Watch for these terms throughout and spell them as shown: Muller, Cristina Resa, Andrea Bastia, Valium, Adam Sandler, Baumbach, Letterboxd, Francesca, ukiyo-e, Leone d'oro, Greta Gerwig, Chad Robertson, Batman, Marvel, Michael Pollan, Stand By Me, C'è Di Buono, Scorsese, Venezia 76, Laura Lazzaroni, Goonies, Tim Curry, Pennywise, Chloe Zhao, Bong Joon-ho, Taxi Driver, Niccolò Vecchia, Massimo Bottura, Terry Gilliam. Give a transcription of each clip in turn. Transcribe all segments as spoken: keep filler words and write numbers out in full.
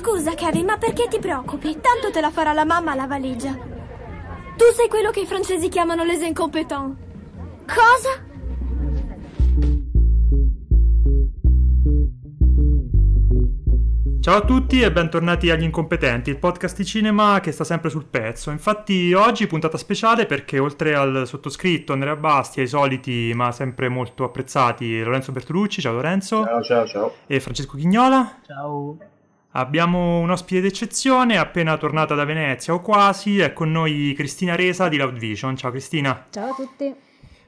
Scusa Kevin, ma perché ti preoccupi? Tanto te la farà la mamma la valigia. Tu sei quello che i francesi chiamano les incompétents. Cosa? Ciao a tutti e bentornati agli Incompetenti, il podcast di cinema che sta sempre sul pezzo. Infatti oggi puntata speciale perché oltre al sottoscritto Andrea Bastia, i soliti ma sempre molto apprezzati Lorenzo Bertolucci, ciao Lorenzo. Ciao, ciao, ciao. E Francesco Ghignola. Ciao. Abbiamo un ospite d'eccezione, appena tornata da Venezia o quasi, è con noi Cristina Resa di Loud Vision. Ciao Cristina. Ciao a tutti.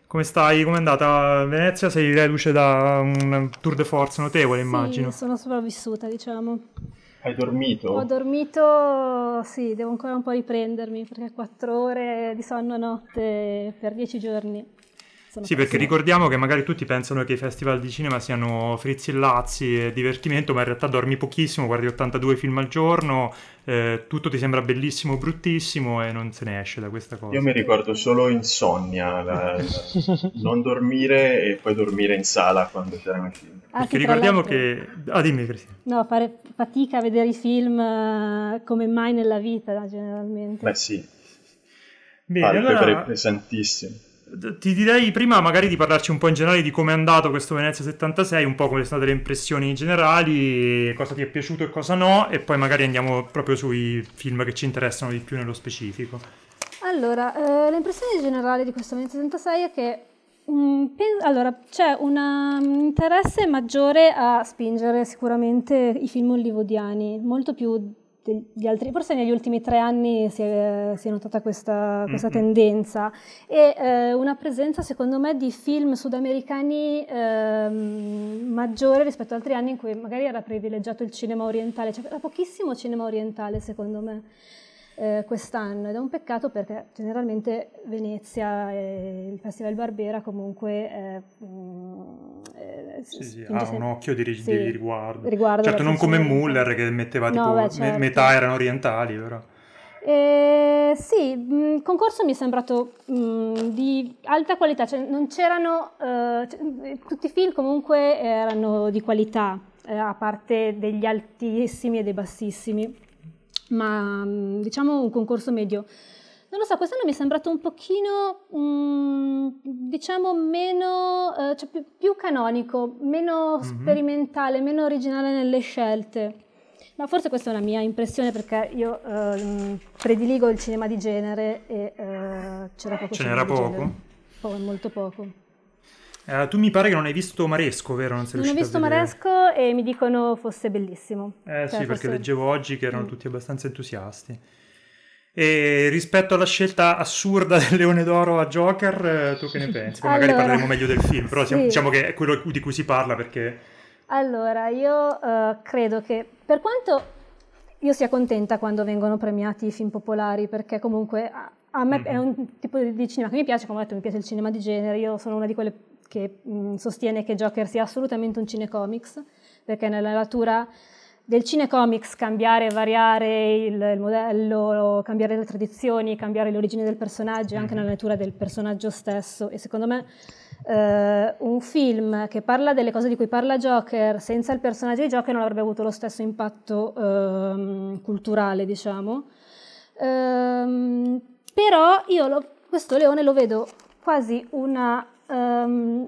Come stai? Com'è andata Venezia? Sei reduce da un tour de force notevole, immagino. Sì, sono sopravvissuta, diciamo. Hai dormito? Ho dormito, sì, devo ancora un po' riprendermi, perché quattro ore di sonno a notte per dieci giorni. Sono sì, perché ricordiamo che magari tutti pensano che i festival di cinema siano frizzillazzi e divertimento, ma in realtà dormi pochissimo, guardi ottantadue film al giorno, eh, tutto ti sembra bellissimo, bruttissimo e non se ne esce da questa cosa. Io mi ricordo solo insonnia, la, la, non dormire e poi dormire in sala quando c'erano i film. Ah, perché sì, ricordiamo che... Ah, dimmi Cristina. No, fare fatica a vedere i film come mai nella vita, generalmente. Beh sì, bene, allora... pesantissimi. Ti direi prima magari di parlarci un po' in generale di come è andato questo Venezia settantasei, un po' quali sono state le impressioni generali, cosa ti è piaciuto e cosa no, e poi magari andiamo proprio sui film che ci interessano di più nello specifico. Allora, eh, l'impressione generale di questo Venezia settantasei è che mh, penso, allora, c'è un interesse maggiore a spingere sicuramente i film hollywoodiani, molto più degli altri, forse negli ultimi tre anni si è, si è notata questa, questa mm-hmm. tendenza e eh, una presenza secondo me di film sudamericani eh, maggiore rispetto ad altri anni in cui magari era privilegiato il cinema orientale, cioè era pochissimo cinema orientale secondo me eh, quest'anno ed è un peccato perché generalmente Venezia e il Festival Barbera comunque eh, Eh, sì, sì, ha sempre... un occhio di, sì, di riguardo, riguardo certo non come Muller che metteva tipo no, beh, certo. metà erano orientali però eh, sì, il concorso mi è sembrato mh, di alta qualità, cioè non c'erano eh, c- tutti i film comunque erano di qualità eh, a parte degli altissimi e dei bassissimi, ma mh, diciamo un concorso medio. Non lo so, quest'anno mi è sembrato un pochino, mh, diciamo, meno, eh, cioè più, più canonico, meno mm-hmm. sperimentale, meno originale nelle scelte. Ma forse questa è una mia impressione perché io eh, prediligo il cinema di genere e eh, c'era poco. Ce n'era poco? Poi, molto poco. Eh, tu mi pare che non hai visto Maresco, vero? Non, sei non ho visto Maresco e mi dicono fosse bellissimo. Eh cioè, sì, fosse... perché leggevo oggi che erano mm. tutti abbastanza entusiasti. E rispetto alla scelta assurda del Leone d'Oro a Joker, tu che ne pensi? Poi allora, magari parleremo meglio del film, però sì. diciamo che è quello di cui si parla perché... Allora, io uh, credo che per quanto io sia contenta quando vengono premiati i film popolari, perché comunque a, a me mm-hmm. è un tipo di cinema che mi piace, come ho detto mi piace il cinema di genere, io sono una di quelle che mh, sostiene che Joker sia assolutamente un cinecomics, perché nella natura... del cinecomics cambiare, variare il, il modello, cambiare le tradizioni, cambiare le origini del personaggio e anche nella natura del personaggio stesso. E secondo me eh, un film che parla delle cose di cui parla Joker senza il personaggio di Joker non avrebbe avuto lo stesso impatto eh, culturale, diciamo. Ehm, però io lo, questo Leone lo vedo quasi una... Um,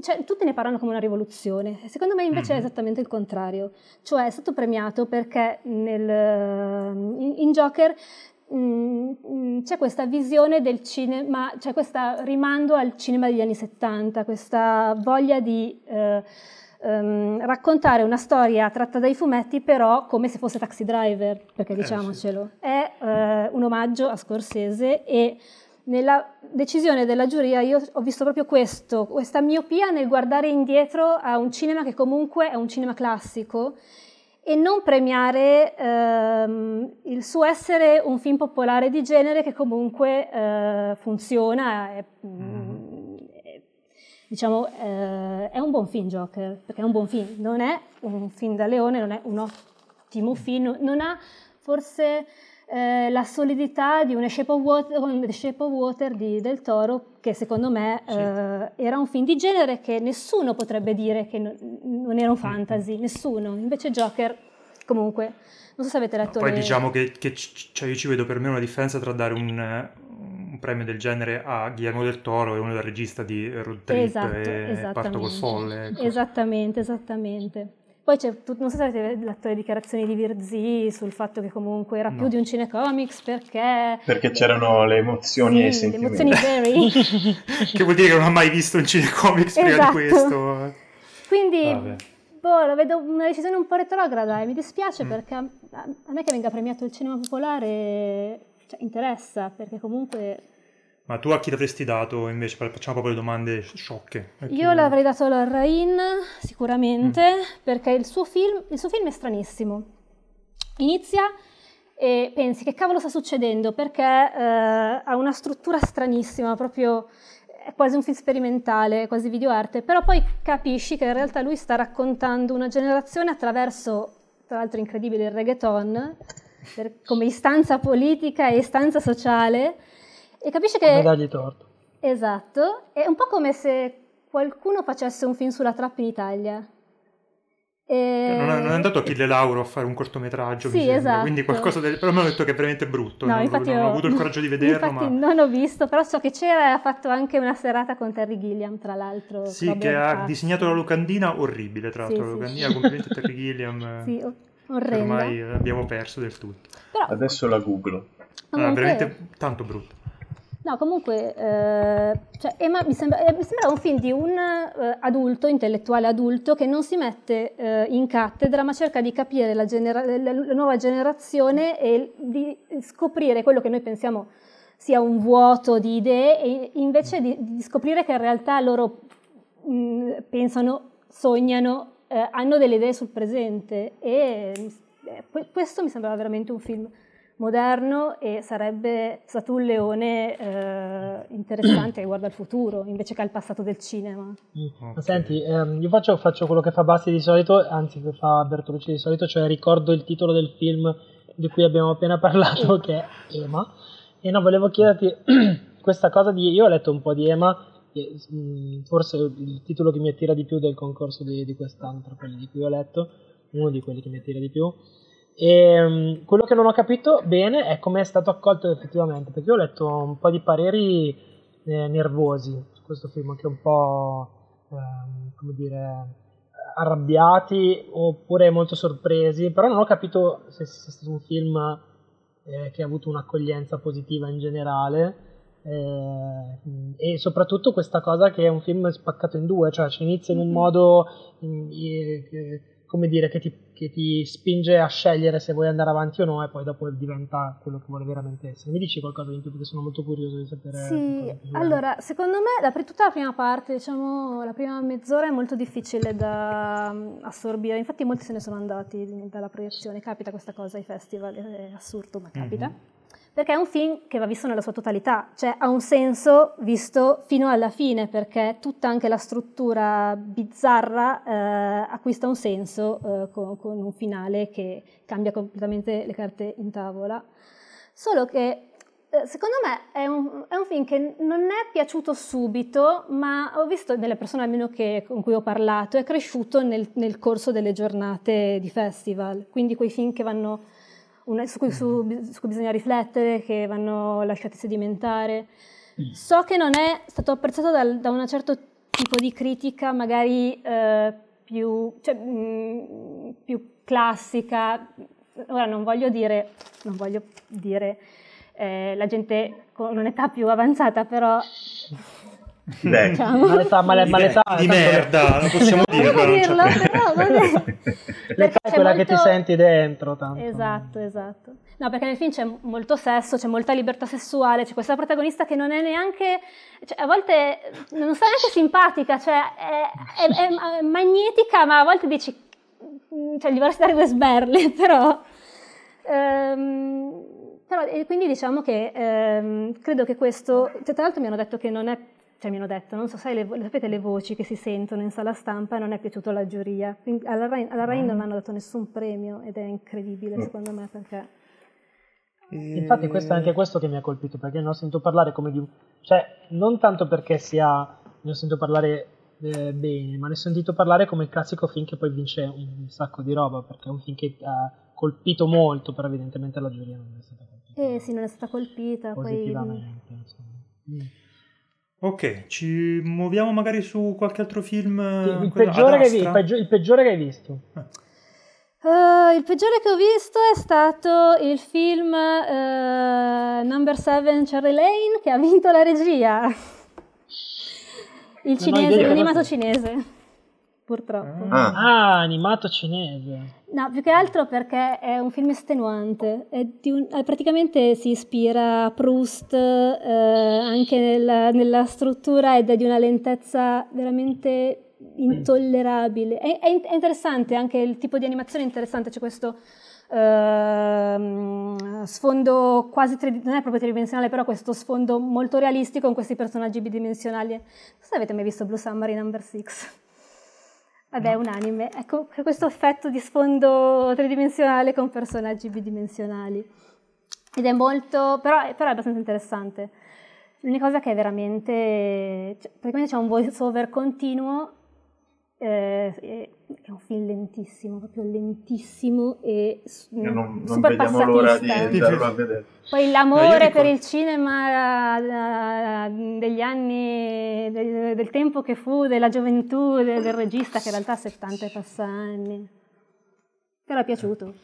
Cioè, tutti ne parlano come una rivoluzione, secondo me invece mm. è esattamente il contrario, cioè è stato premiato perché nel, in, in Joker mh, c'è questa visione del cinema, c'è questo rimando al cinema degli anni settanta, questa voglia di eh, ehm, raccontare una storia tratta dai fumetti però come se fosse Taxi Driver, perché diciamocelo, è eh, un omaggio a Scorsese e... Nella decisione della giuria io ho visto proprio questo, questa miopia nel guardare indietro a un cinema che comunque è un cinema classico e non premiare ehm, il suo essere un film popolare di genere che comunque eh, funziona, è, mm. è, diciamo eh, è un buon film Joker, perché è un buon film, non è un film da Leone, non è un ottimo film, non ha forse... Eh, la solidità di una Shape of Water, Shape of Water di Del Toro, che secondo me certo. eh, era un film di genere che nessuno potrebbe dire che no, non era un fantasy, nessuno, invece Joker Comunque, non so se avete letto... No, poi le... diciamo che, che c- cioè io ci vedo per me una differenza tra dare un, un premio del genere a Guillermo del Toro e uno del regista di Road Trip, esatto, e Parto col folle. Ecco. Esattamente, esattamente. Poi c'è, tut- non so se avete letto le dichiarazioni di Virzì sul fatto che comunque era no. più di un cinecomics perché... Perché c'erano le emozioni sì, e i sentimenti. Le emozioni veri. Che vuol dire che non ha mai visto un cinecomics esatto. prima di questo. Quindi... Vabbè. Boh, la vedo una decisione un po' retrograda e mi dispiace mm. perché a, a me che venga premiato il cinema popolare, cioè, interessa, perché comunque... Ma tu a chi l'avresti dato invece? Facciamo proprio le domande sciocche. Chi... Io l'avrei dato a Rain sicuramente, mm. perché il suo film, il suo film è stranissimo. Inizia e pensi che cavolo sta succedendo, perché eh, ha una struttura stranissima, proprio... È quasi un film sperimentale, quasi videoarte, però poi capisci che in realtà lui sta raccontando una generazione attraverso, tra l'altro incredibile, il reggaeton, per, come istanza politica e istanza sociale, e capisci che... Non dargli torto. Esatto, è un po' come se qualcuno facesse un film sulla trap in Italia. E... Non, è, non è andato Achille Lauro a fare un cortometraggio, sì, esatto. Quindi qualcosa del... però mi hanno detto che è veramente brutto, no, non, non ho... ho avuto il coraggio di vederlo, ma non ho visto, però so che c'era, ha fatto anche una serata con Terry Gilliam, tra l'altro, sì, che ha fatto. disegnato la locandina orribile, tra l'altro, sì, la locandina, sì. Complimenti a Terry Gilliam, sì, orrenda. Ormai l'abbiamo perso del tutto, però... adesso la googlo, allora, veramente tanto brutto. No, comunque, eh, cioè, Emma mi sembra, eh, mi sembra un film di un eh, adulto, intellettuale adulto, che non si mette eh, in cattedra, ma cerca di capire la, genera- la nuova generazione e di scoprire quello che noi pensiamo sia un vuoto di idee, e invece di, di scoprire che in realtà loro mh, pensano, sognano, eh, hanno delle idee sul presente. E eh, questo mi sembrava veramente un film moderno, e sarebbe stato un leone eh, interessante che guarda al futuro invece che al passato del cinema. Okay. Senti, ehm, io faccio, faccio quello che fa Bassi di solito, anzi che fa Bertolucci di solito, cioè ricordo il titolo del film di cui abbiamo appena parlato, mm. che è Emma. E no, volevo chiederti questa cosa di... Io ho letto un po' di Emma, e, mh, forse il titolo che mi attira di più del concorso di, di quest'anno, tra quelli di cui ho letto, uno di quelli che mi attira di più. E um, quello che non ho capito bene è come è stato accolto effettivamente, perché io ho letto un po' di pareri eh, nervosi su questo film, che un po' ehm, come dire, arrabbiati oppure molto sorpresi, però non ho capito se sia stato un film eh, che ha avuto un'accoglienza positiva in generale, eh, e soprattutto questa cosa che è un film spaccato in due, cioè ci inizia in un modo in, in, in, come dire, che ti, che ti spinge a scegliere se vuoi andare avanti o no, e poi dopo diventa quello che vuole veramente essere. Mi dici qualcosa in più, perché sono molto curioso di sapere. Sì, allora, secondo me la, tutta la prima parte, diciamo, la prima mezz'ora è molto difficile da assorbire, infatti molti se ne sono andati dalla proiezione, capita questa cosa ai festival, è assurdo, ma capita. Mm-hmm. Perché è un film che va visto nella sua totalità, cioè ha un senso visto fino alla fine, perché tutta anche la struttura bizzarra eh, acquista un senso eh, con, con un finale che cambia completamente le carte in tavola. Solo che eh, secondo me è un, è un film che non è piaciuto subito, ma ho visto delle persone almeno che, con cui ho parlato, è cresciuto nel, nel corso delle giornate di festival, quindi quei film che vanno... Una, su, cui, su, su cui bisogna riflettere, che vanno lasciati sedimentare. So che non è stato apprezzato da, da un certo tipo di critica, magari eh, più, cioè, mh, più classica. Ora non voglio dire, non voglio dire eh, la gente con un'età più avanzata, però... Beh, diciamo. Maletà, male, di, maletà, di merda, non possiamo dirlo, non dirlo però, l'età è quella molto... che ti senti dentro tanto. Esatto, esatto. No, perché nel film c'è molto sesso, c'è molta libertà sessuale, c'è questa protagonista che non è neanche, cioè, a volte non sta neanche simpatica, cioè è, è, è, è magnetica, ma a volte dici, cioè gli vorresti dare due sberle, però ehm, però e quindi diciamo che ehm, credo che questo, cioè, tra l'altro mi hanno detto che non è, cioè mi hanno detto, non so, sai, le, sapete le voci che si sentono in sala stampa, non è piaciuto alla giuria. Quindi alla Rai, alla Rai non hanno dato nessun premio, ed è incredibile secondo me, perché... Infatti questo è anche questo che mi ha colpito, perché ne ho sentito parlare come di... Cioè, non tanto perché sia... Ne ho sentito parlare eh, bene, ma ne ho sentito parlare come il classico film che poi vince un sacco di roba, perché è un film che ha colpito molto, però evidentemente la giuria non è stata colpita. Eh sì, non è stata colpita. Positivamente, poi... insomma. Mm. Ok, ci muoviamo magari su qualche altro film. Sì, il, peggiore che vi, il, peggio, il peggiore che hai visto? Eh. Uh, il peggiore che ho visto è stato il film uh, Number Seven Charlie Lane, che ha vinto la regia. Il cinese, l'animato cinese, purtroppo. Ah. ah, animato cinese. No, più che altro perché è un film estenuante, è di un, è praticamente si ispira a Proust, eh, anche nella, nella struttura, ed è di una lentezza veramente intollerabile. È, è, è interessante, anche il tipo di animazione è interessante, c'è questo eh, sfondo quasi, tri, non è proprio tridimensionale, però questo sfondo molto realistico con questi personaggi bidimensionali. Non so se avete mai visto Blue Summer in Number Six. Vabbè, no. Un anime, ecco, questo effetto di sfondo tridimensionale con personaggi bidimensionali, ed è molto, però, però è abbastanza interessante. L'unica cosa che è veramente, cioè, praticamente c'è un voice over continuo, eh, è, è un film lentissimo, proprio lentissimo e super non, non vediamo l'ora di andarlo a vedere. Poi l'amore no, per il cinema degli anni, del, del tempo che fu, della gioventù del, del regista, che in realtà ha settanta e passa anni. Però è piaciuto.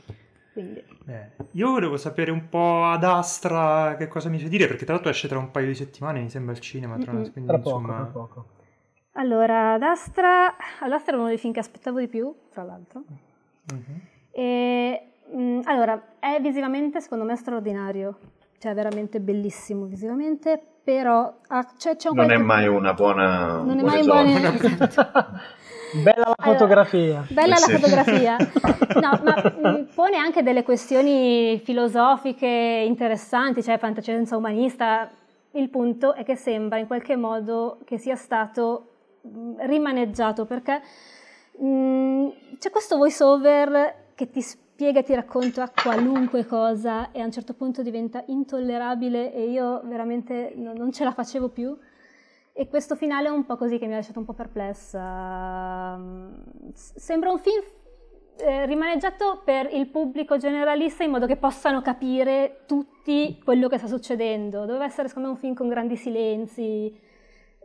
Quindi. Eh, io volevo sapere un po' ad Astra che cosa mi sa dire, perché tra l'altro esce tra un paio di settimane, mi sembra, al cinema. Tra, mm-hmm. quindi, tra poco, insomma... tra poco. Allora, ad Astra, ad Astra era uno dei film che aspettavo di più, tra l'altro. Mm-hmm. E... allora, è visivamente secondo me straordinario, cioè veramente bellissimo visivamente, però ah, c'è, c'è un non qualche... è mai una buona non buone è mai buone... bella la fotografia, allora, bella eh sì. la fotografia no, ma pone anche delle questioni filosofiche interessanti, cioè fantascienza umanista. Il punto è che sembra in qualche modo che sia stato rimaneggiato, perché mh, c'è questo voice over che ti spiega, ti racconta qualunque cosa, e a un certo punto diventa intollerabile e io veramente non ce la facevo più, e questo finale è un po' così che mi ha lasciato un po' perplessa. Sembra un film eh, rimaneggiato per il pubblico generalista in modo che possano capire tutti quello che sta succedendo. Doveva essere secondo me un film con grandi silenzi.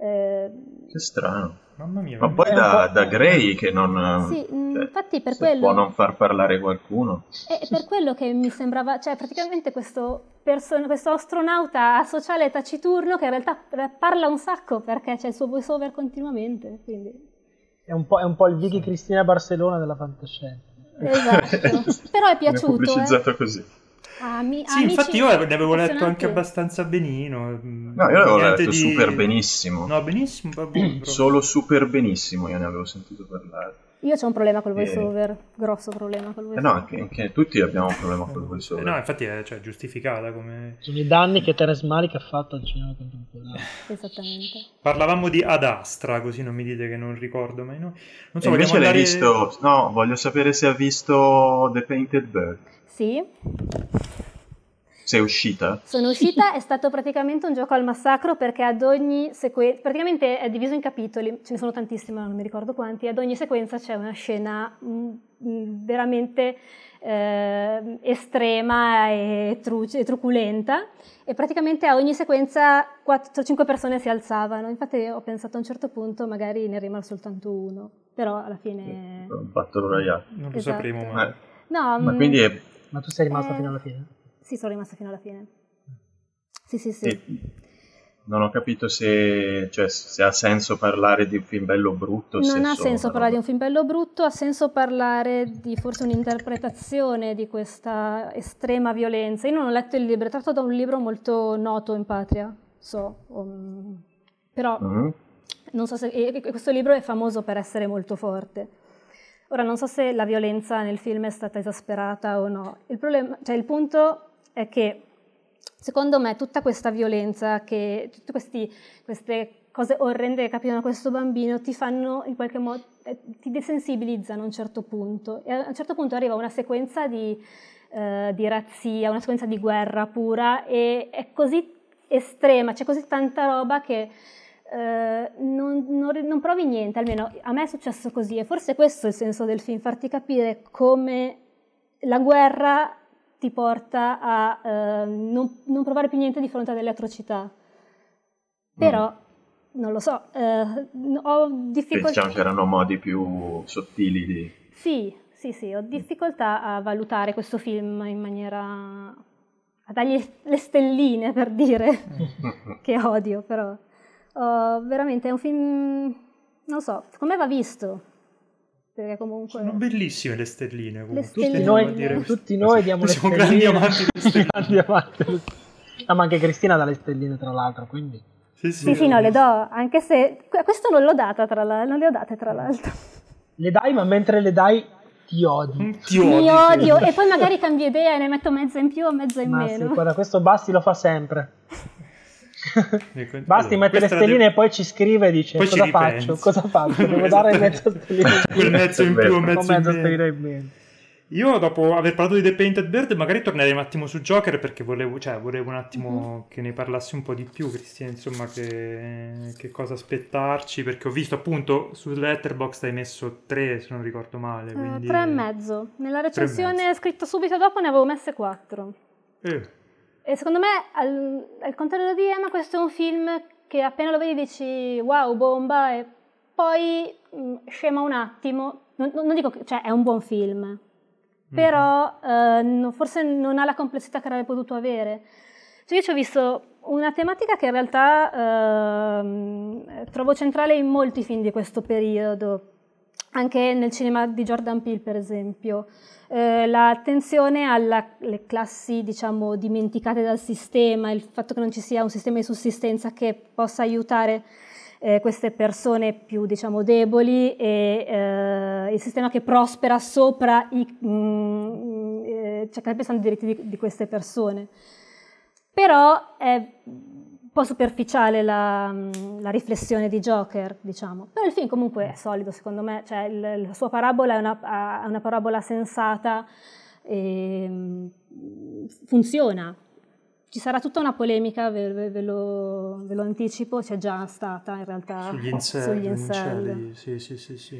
Eh, che strano. Mamma mia, ma poi da, po'... da Grey che non sì, cioè, infatti per quello... può non far parlare qualcuno. È per quello che mi sembrava, cioè praticamente questo, person- questo astronauta asociale taciturno che in realtà parla un sacco perché c'è il suo voice over continuamente, quindi... è, un po', è un po' il Vicky Cristina Barcellona della fantascienza. Esatto. Però è piaciuto. È pubblicizzato eh. così. Ami- sì, infatti io ne avevo letto anche abbastanza benino. No, io l'avevo letto di... super benissimo. No, benissimo, vabbè, solo super benissimo io ne avevo sentito parlare. Io c'ho un problema col voiceover, e... grosso problema col voiceover. Eh no, anche, anche tutti abbiamo un problema col voiceover. Eh no, infatti è cioè, giustificata come... sono i danni che Teres Malick ha fatto al cinema contemporaneo. Esattamente. Parlavamo di Ad Astra, così non mi dite che non ricordo mai noi. Non so, e invece andare... l'hai visto... No, voglio sapere se ha visto The Painted Bird. Sì. Sei uscita? Sono uscita, è stato praticamente un gioco al massacro, perché ad ogni sequenza, praticamente è diviso in capitoli, ce ne sono tantissimi, non mi ricordo quanti, ad ogni sequenza c'è una scena mh, veramente eh, estrema e, tru- e truculenta, e praticamente a ogni sequenza quattro cinque persone si alzavano. Infatti ho pensato a un certo punto magari ne rimane soltanto uno, però alla fine... un battle royale. Non lo esatto. sapremo mai. No, ma mh... quindi è... ma tu sei rimasta eh, fino alla fine? Sì, sono rimasta fino alla fine. Sì, sì, sì. E non ho capito se, cioè, se ha senso parlare di un film bello brutto. Non ha senso parlare di un film bello brutto, ha senso parlare di forse un'interpretazione di questa estrema violenza. Io non ho letto il libro, è tratto da un libro molto noto in patria, so, um, però mm-hmm. non so se e, questo libro è famoso per essere molto forte. Ora, non so se la violenza nel film è stata esasperata o no. Il problema, cioè il punto è che, secondo me, tutta questa violenza, che, tutte questi, queste cose orrende che capitano a questo bambino, ti fanno in qualche modo, ti desensibilizzano a un certo punto. E a un certo punto arriva una sequenza di, eh, di razzia, una sequenza di guerra pura, e è così estrema, c'è così tanta roba che... eh, non, non, non provi niente, almeno a me è successo così, e forse questo è il senso del film, farti capire come la guerra ti porta a eh, non, non provare più niente di fronte a delle atrocità. Però, mm. non lo so, eh, ho difficoltà... Diciamo c'erano modi più sottili di... Sì, sì, sì, ho difficoltà a valutare questo film in maniera... a dargli le stelline, per dire, che odio, però. Oh, veramente è un film, non so, secondo me va visto. Perché comunque... Sono bellissime le stelline. Comunque. Le stelline. Noi, dire... Tutti noi diamo le stelline. Siamo grandi amanti delle stelline. Amanti. No, ma anche Cristina dà le stelline, tra l'altro, quindi... Sì, sì, sì, sì, no, le do, anche se... Questo non l'ho data, tra la... non le ho date, tra l'altro. Le dai, ma mentre le dai ti odi. Ti odi. Mi odio, e poi magari cambio idea e ne metto mezza in più o mezza in ma meno. Sì, guarda, questo Basti lo fa sempre. Basti allora, mette le stelline de... e poi ci scrive e dice cosa faccio, cosa faccio, devo dare mezzo stellina in più. mezzo in più o mezzo, mezzo in meno. Io dopo aver parlato di The Painted Bird magari tornerei un attimo su Joker, perché volevo, cioè, volevo un attimo mm-hmm. che ne parlassi un po' di più, Cristina, insomma, che, che cosa aspettarci, perché ho visto appunto su Letterboxd hai messo tre, se non ricordo male, quindi... uh, tre e mezzo, nella recensione scritta subito dopo ne avevo messe quattro eh. E secondo me al, al contrario di Emma questo è un film che appena lo vedi dici wow, bomba, e poi mh, scema un attimo, non, non dico che, cioè, è un buon film, però eh, no, forse non ha la complessità che avrebbe potuto avere. Cioè io ci ho visto una tematica che in realtà eh, trovo centrale in molti film di questo periodo, anche nel cinema di Jordan Peele per esempio, eh, la tensione alle classi, diciamo, dimenticate dal sistema, il fatto che non ci sia un sistema di sussistenza che possa aiutare Eh, queste persone più, diciamo, deboli, e eh, il sistema che prospera sopra i, mm, eh, cioè, che sono i diritti di, di queste persone. Però è un po' superficiale la, la riflessione di Joker, diciamo. Però il film comunque è solido, secondo me, cioè il, la sua parabola è una, è una parabola sensata e funziona. Ci sarà tutta una polemica, ve, ve, ve, lo, ve lo anticipo, c'è già stata in realtà sugli incelli, incelli. Sì, sì, sì, sì.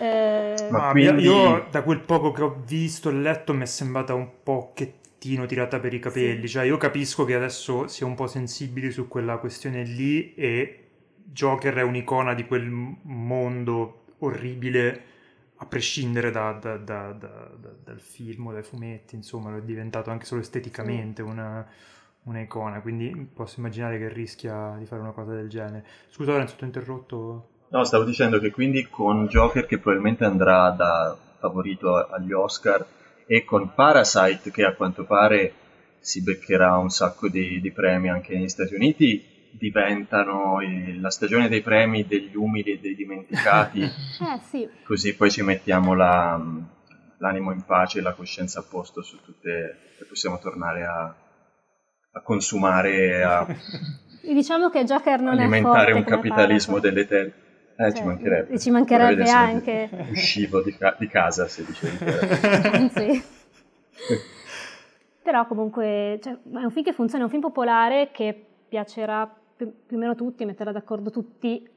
Eh, Ma ah, quindi... io da quel poco che ho visto e letto mi è sembrata un pochettino tirata per i capelli, sì. Cioè io capisco che adesso si è un po' sensibili su quella questione lì, e Joker è un'icona di quel mondo orribile, a prescindere da, da, da, da, da, dal film o dai fumetti, insomma, lo è diventato anche solo esteticamente sì. una un'icona, quindi posso immaginare che rischia di fare una cosa del genere. Scusa Lorenzo, ti ho interrotto. No, stavo dicendo che quindi con Joker, che probabilmente andrà da favorito agli Oscar, e con Parasite, che a quanto pare si beccherà un sacco di, di premi anche negli Stati Uniti, diventano il, la stagione dei premi degli umili e dei dimenticati. Eh, sì. Così poi ci mettiamo la, l'animo in pace e la coscienza a posto su tutte, e possiamo tornare a a consumare, a diciamo che Joker non alimentare è un capitalismo delle tele, eh, cioè, ci mancherebbe, ci mancherebbe anche. Uscivo di, ca- di casa se dicevi. Anzi, però comunque, cioè, è un film che funziona, è un film popolare che piacerà più, più o meno tutti, metterà d'accordo tutti.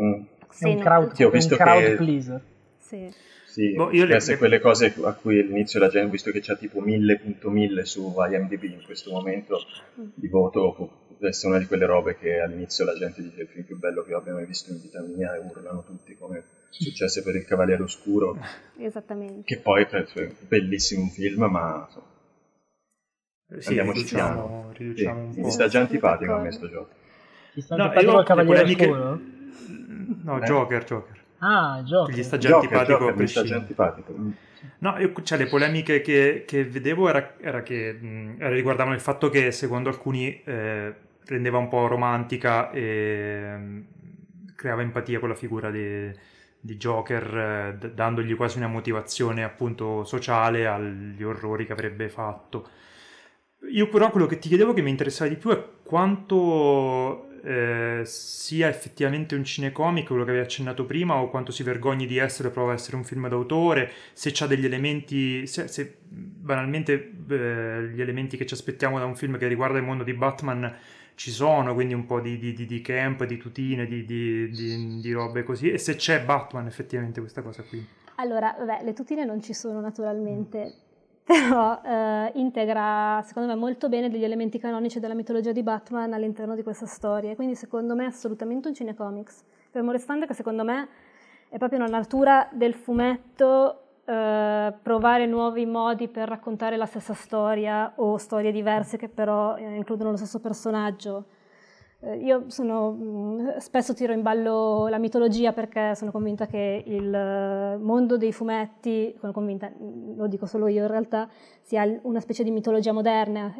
Mm. È un crowd, sì, ho visto un crowd che... pleaser. Sì. Sì, boh, io le... quelle cose a cui all'inizio la gente, visto che c'è tipo mille punto mille su I M D B in questo momento di voto, può essere una di quelle robe che all'inizio la gente dice il film più bello che abbiamo mai visto in vita mia, e urlano tutti, come successe per Il Cavaliere Oscuro. Esattamente. Che poi è un bellissimo film, ma insomma, sì, andiamo riduciamo, riduciamo sì, un sì, po'. Mi sta già antipatico a me sto gioco. Ti sta antipatico Il Cavaliere Oscuro? Che... No, eh? Joker, Joker. Ah, Joker. Gli sta già antipatico a prescindere. No, io, cioè, le polemiche che, che vedevo era, era che mh, riguardavano il fatto che secondo alcuni eh, rendeva un po' romantica e mh, creava empatia con la figura di, di Joker, eh, d- dandogli quasi una motivazione appunto sociale agli orrori che avrebbe fatto. Io però quello che ti chiedevo, che mi interessava di più, è quanto... Eh, sia effettivamente un cinecomic, quello che avevi accennato prima, o quanto si vergogni di essere, prova a essere un film d'autore, se c'ha degli elementi, se, se banalmente eh, gli elementi che ci aspettiamo da un film che riguarda il mondo di Batman ci sono, quindi un po' di, di, di, di camp, di tutine, di, di, di, di robe così, e se c'è Batman effettivamente questa cosa qui. Allora, vabbè, le tutine non ci sono naturalmente, mm. però eh, integra secondo me molto bene degli elementi canonici della mitologia di Batman all'interno di questa storia, quindi secondo me è assolutamente un cinecomics, fermo restante che secondo me è proprio una natura del fumetto eh, provare nuovi modi per raccontare la stessa storia o storie diverse che però eh, includono lo stesso personaggio. Io sono, spesso tiro in ballo la mitologia perché sono convinta che il mondo dei fumetti, sono convinta, lo dico solo io in realtà, sia una specie di mitologia moderna,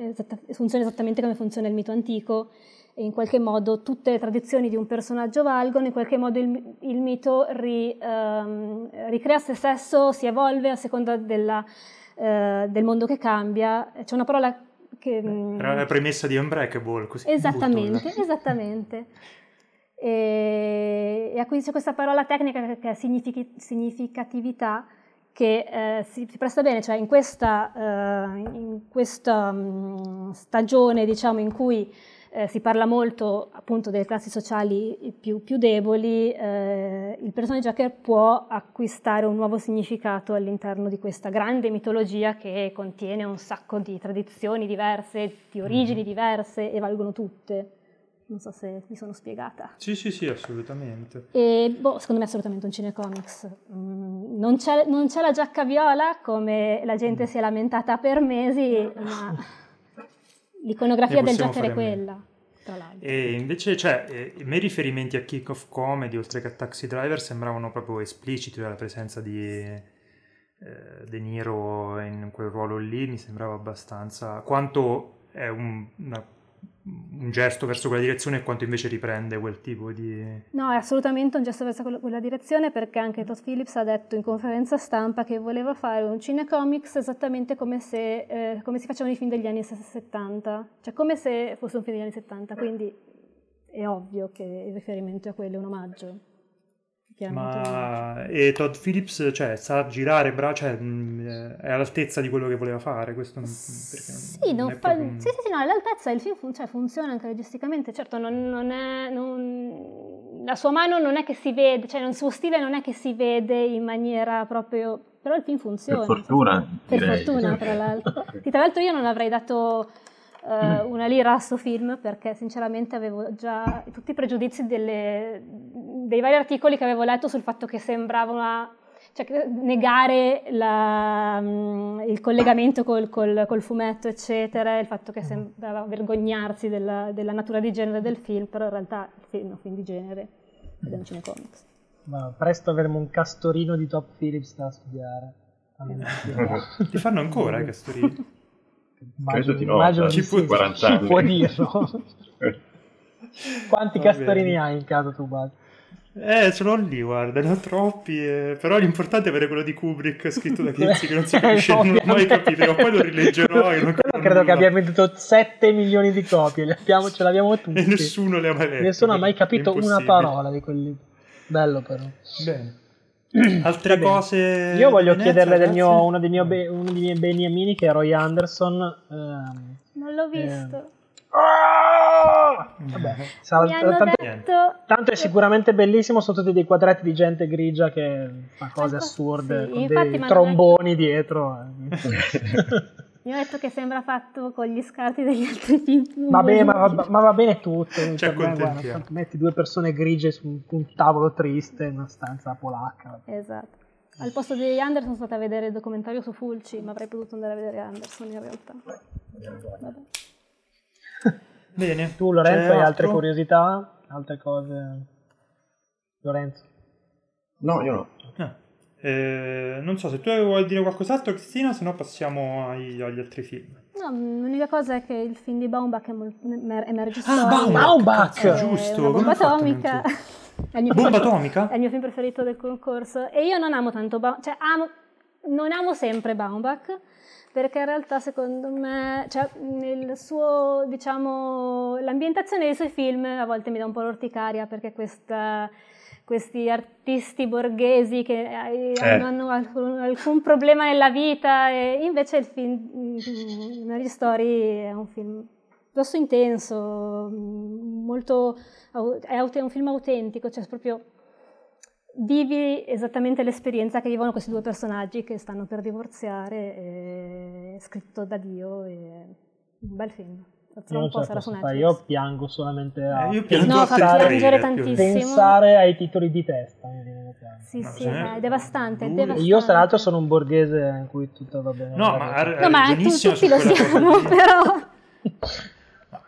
funziona esattamente come funziona il mito antico e in qualche modo tutte le tradizioni di un personaggio valgono, in qualche modo il, il mito ri, um, ricrea se stesso, si evolve a seconda della, uh, del mondo che cambia. C'è una parola che, Beh, era la premessa di Unbreakable, così. Esattamente, esattamente. E, e qui c'è questa parola tecnica che è signific- significatività, che eh, si, si presta bene, cioè in questa, eh, in questa um, stagione, diciamo, in cui eh, si parla molto appunto delle classi sociali più, più deboli, eh, il personaggio Joker può acquistare un nuovo significato all'interno di questa grande mitologia che contiene un sacco di tradizioni diverse, di origini diverse e valgono tutte. Non so se mi sono spiegata. Sì, sì, sì, assolutamente. E boh, secondo me è assolutamente un cinecomics. Mm, non, c'è, non c'è la giacca viola, come la gente si è lamentata per mesi, ma l'iconografia del Joker è quella. Tra l'altro. E invece, cioè, eh, i miei riferimenti a Kick Off Comedy, oltre che a Taxi Driver, sembravano proprio espliciti dalla presenza di eh, De Niro in quel ruolo lì, mi sembrava abbastanza. Quanto è un, una, un gesto verso quella direzione e quanto invece riprende quel tipo di. No, è assolutamente un gesto verso quella direzione, perché anche Todd Phillips ha detto in conferenza stampa che voleva fare un cinecomics esattamente come se eh, come si facevano i film degli anni settanta, cioè come se fosse un film degli anni settanta, quindi è ovvio che il riferimento a quello è un omaggio. Ma e Todd Phillips, cioè, sa girare braccia, cioè, è all'altezza di quello che voleva fare, questo non, sì, non non fa... un... sì, sì, sì, no, all'altezza il film fun- cioè, funziona anche registicamente, certo non, non è non... la sua mano non è che si vede, cioè il suo stile non è che si vede in maniera proprio, però il film funziona per fortuna, per fortuna tra l'altro. Sì, tra l'altro io non avrei dato Uh, una lira a sto film perché sinceramente avevo già tutti i pregiudizi delle, dei vari articoli che avevo letto sul fatto che sembrava una, cioè, negare la, um, il collegamento col, col, col fumetto eccetera, il fatto che sembrava vergognarsi della, della natura di genere del film, però in realtà il film è un film di genere ed è un cinecomics. Ma presto avremo un castorino di Todd Phillips da studiare. Ti fanno ancora i castorini? Immagino, di immagino ci può, sì, può dirlo. Quanti Va castorini bene. Hai in casa tu, Bad? Eh, ce l'ho lì, guarda, ne ho troppi, eh. Però l'importante è avere quello di Kubrick scritto da Chizzi che non si capisce, non l'ho mai capito, poi lo rileggerò. E non credo nulla. Che abbiamo venduto sette milioni di copie, le abbiamo, ce l'abbiamo tutti. E nessuno le ha mai lette. Nessuno ha mai capito una parola di quelli. Bello però. Bene. Altre Vabbè. Cose io voglio Venezia, chiederle del mio, uno, dei mio be, uno dei miei beniamini che è Roy Anderson, ehm, non l'ho visto, ehm. ah! Vabbè, sarà, mi hanno tanto, detto tanto è sicuramente bellissimo, sono tutti dei quadretti di gente grigia che fa cose assurde, sì, con dei tromboni detto... dietro eh. Mi ho detto che sembra fatto con gli scarti degli altri film. Vabbè, ma, va, ma va bene tutto. Cioè, me, guarda, metti due persone grigie su un tavolo triste in una stanza polacca. Esatto. Al posto di Anderson sono stata a vedere il documentario su Fulci, ma avrei potuto andare a vedere Anderson in realtà. Bene. Tu, Lorenzo, hai altre curiosità? Altre cose? Lorenzo? No, io no. Ah. Eh, non so se tu vuoi dire qualcos'altro, Cristina, se no passiamo ai, agli altri film. No, l'unica cosa è che il film di Baumbach è molto emerge. Ah, Baumbach, Baumbach. È giusto, una bomba atomica. È bomba film, atomica? È il mio film preferito del concorso e io non amo tanto Baumbach, cioè amo, non amo sempre Baumbach, perché in realtà secondo me, cioè nel suo, diciamo, l'ambientazione dei suoi film a volte mi dà un po' l'orticaria, perché questa questi artisti borghesi che eh. non hanno alcun, alcun problema nella vita, e invece il film Meyerowitz Stories è un film piuttosto intenso, molto, è un film autentico, cioè proprio vivi esattamente l'esperienza che vivono questi due personaggi che stanno per divorziare, è scritto da Dio, è un bel film. Io, un po sarà io piango solamente a eh, io piango no, piangere tantissimo. Pensare ai titoli di testa mi sì, no, sì, è devastante, è devastante. Io tra l'altro sono un borghese in cui tutto va bene. No, ma, r- no, ma tutti lo siamo, però.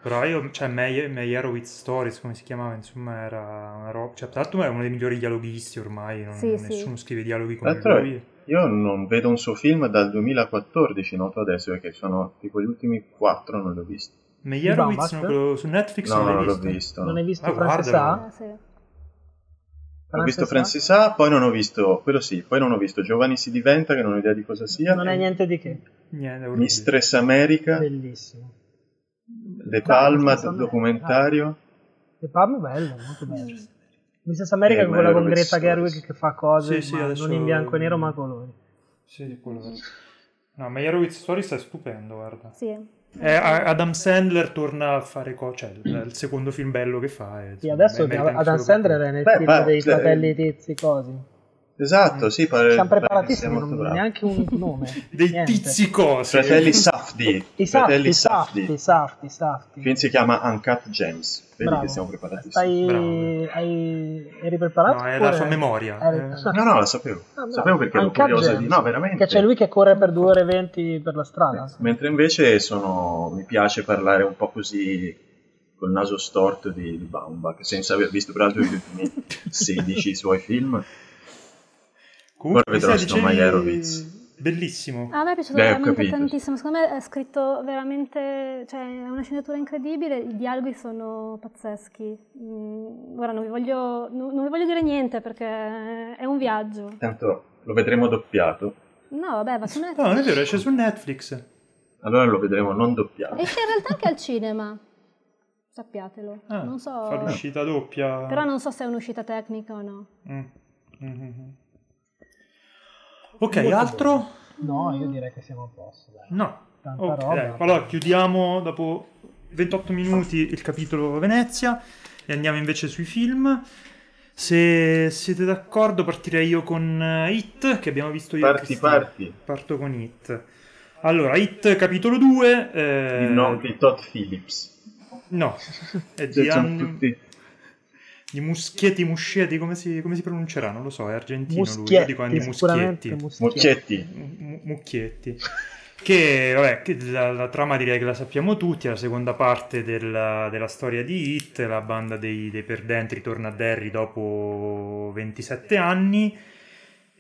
Però io, cioè, Meyer, Meyerowitz Stories, come si chiamava, insomma, era una roba... Cioè, tra l'altro è uno dei migliori dialoghisti ormai, non, sì, nessuno sì. scrive dialoghi come lui. Io non vedo un suo film dal duemilaquattordici, noto adesso, perché sono tipo gli ultimi quattro, non l'ho visto. Meyerowitz no, su Netflix no, non l'ho visto. visto. Non hai visto ah, Francesca? Ho visto Francesca, poi non ho visto, quello sì, poi non ho visto Giovani si diventa, che non ho idea di cosa sia. Non è niente di che. Niente, Mistress America. Bellissimo. Le Palma, il documentario. Ah. Le Palma è bello, molto bello. Mistress America è quella con Greta Gerwig che fa cose sì, sì, adesso... non in bianco e nero ma a colori. Sì, quello è bello. No, Meyerowitz Stories è stupendo, guarda. Sì. Eh, Adam Sandler torna a fare co- cioè il secondo film bello che fa è, sì, adesso beh, Adam Sandler è nel beh, film beh, dei cioè, fratelli tizi cosi esatto eh. sì pare, siamo preparatissimi, non ho neanche un nome dei niente. Tizi cosi fratelli Safdi i fratelli Safdi Safdi Safdi il film si chiama Uncut Gems, vedi bravo. Che siamo preparati stai bravo. Hai eri preparato no è la sua memoria eh. Eh. no no la sapevo ah, sapevo perché ero curioso di... no veramente che c'è lui che corre per due ore e venti per la strada eh. Mentre invece sono mi piace parlare un po' così col naso storto di, di Baumbach senza aver visto peraltro gli ultimi sedici suoi film. Comunque, ora vedrò sto Meyerowitz bellissimo. A me è piaciuto Beh, veramente tantissimo. Secondo me è scritto veramente, cioè è una sceneggiatura incredibile. I dialoghi sono pazzeschi. Mm, ora non vi voglio, non, non vi voglio dire niente perché è un viaggio. Tanto lo vedremo doppiato. No, vabbè, va su Netflix. No, non è vero, esce su Netflix. Allora lo vedremo non doppiato. Esce in realtà anche al cinema. Sappiatelo. Ah, non so. Fa l'uscita doppia. Però non so se è un'uscita tecnica o no. Mm. Mm-hmm. Ok, altro? No, io direi che siamo a posto. Dai. No, tanta okay, roba. Dai. Allora chiudiamo dopo ventotto minuti il capitolo Venezia e andiamo invece sui film. Se siete d'accordo partirei io con It, che abbiamo visto io. Parti, parti. Parto con It. Allora, It capitolo due. Eh... Il nome di Todd Phillips. No, è di An... di Muschietti, Muschietti, come si, come si pronuncerà? Non lo so, è argentino Muschietti, lui, io dico Andy Muschietti. Muschietti. M- Mucchietti. Che, vabbè, che la, la trama direi che la sappiamo tutti, è la seconda parte della, della storia di It, la banda dei, dei perdenti ritorna a Derry dopo ventisette anni.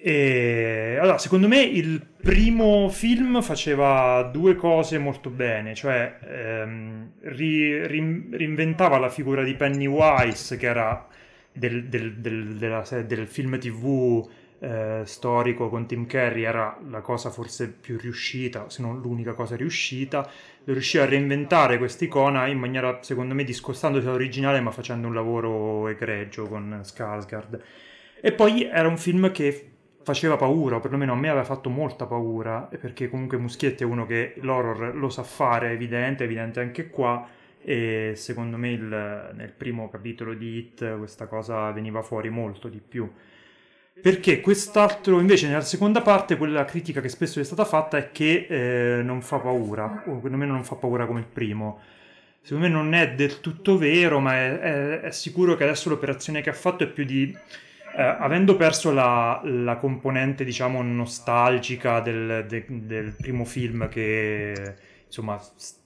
E, allora, secondo me il primo film faceva due cose molto bene, cioè ehm, ri, ri, reinventava la figura di Pennywise, che era del, del, del, della, del film tivù eh, storico con Tim Curry, era la cosa forse più riuscita, se non l'unica cosa riuscita, riuscì a reinventare quest'icona in maniera, secondo me, discostandosi dall'originale ma facendo un lavoro egregio con Skarsgård. E poi era un film che faceva paura, o perlomeno a me aveva fatto molta paura, perché comunque Muschietti è uno che l'horror lo sa fare, è evidente, è evidente anche qua, e secondo me il, nel primo capitolo di It questa cosa veniva fuori molto di più. Perché quest'altro, invece, nella seconda parte, quella critica che spesso è stata fatta è che eh, non fa paura, o perlomeno non fa paura come il primo. Secondo me non è del tutto vero, ma è, è, è sicuro che adesso l'operazione che ha fatto è più di... Eh, avendo perso la, la componente, diciamo, nostalgica del, de, del primo film che, insomma, st-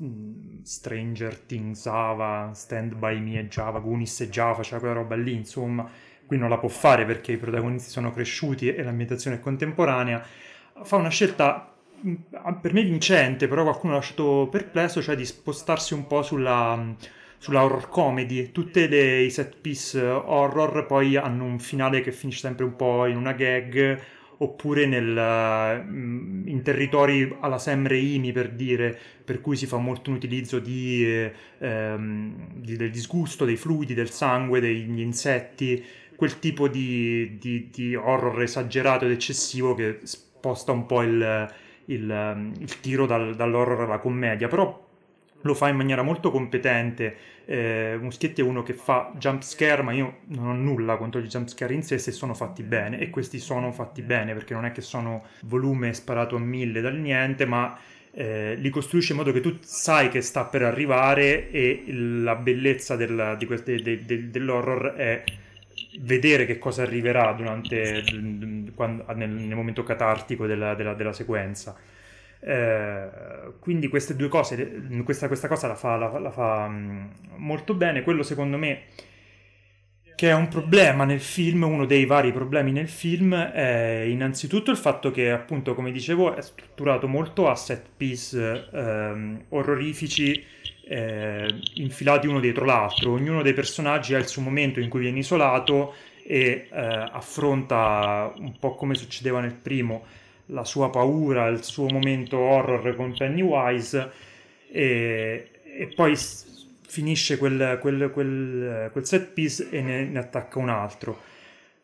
Stranger Thingsava, Stand By Me e Java, Goonies e Java, faceva quella roba lì, insomma, qui non la può fare perché i protagonisti sono cresciuti e l'ambientazione è contemporanea, fa una scelta, per me vincente, però qualcuno l'ha lasciato perplesso, cioè di spostarsi un po' sulla... sulla horror comedy. Tutte le i set piece horror poi hanno un finale che finisce sempre un po' in una gag oppure nel, in territori alla Sam Raimi, per dire, per cui si fa molto un utilizzo di, ehm, di, del disgusto, dei fluidi, del sangue, degli insetti, quel tipo di, di, di horror esagerato ed eccessivo che sposta un po' il, il, il tiro dal, dall'horror alla commedia, però lo fa in maniera molto competente. eh, Muschietti è uno che fa jump scare, ma io non ho nulla contro i jump scare in sé se sono fatti bene, e questi sono fatti bene perché non è che sono volume sparato a mille dal niente, ma eh, li costruisce in modo che tu sai che sta per arrivare, e la bellezza della, di queste, de, de, dell'horror è vedere che cosa arriverà durante quando, nel, nel momento catartico della, della, della sequenza. Eh, quindi queste due cose, questa, questa cosa la fa, la, la fa molto bene. Quello secondo me che è un problema nel film, uno dei vari problemi nel film, è innanzitutto il fatto che, appunto, come dicevo, è strutturato molto a set piece eh, orrorifici eh, infilati uno dietro l'altro. Ognuno dei personaggi ha il suo momento in cui viene isolato e eh, affronta, un po' come succedeva nel primo, la sua paura, il suo momento horror con Pennywise, e, e poi s- finisce quel, quel, quel, quel set piece e ne, ne attacca un altro.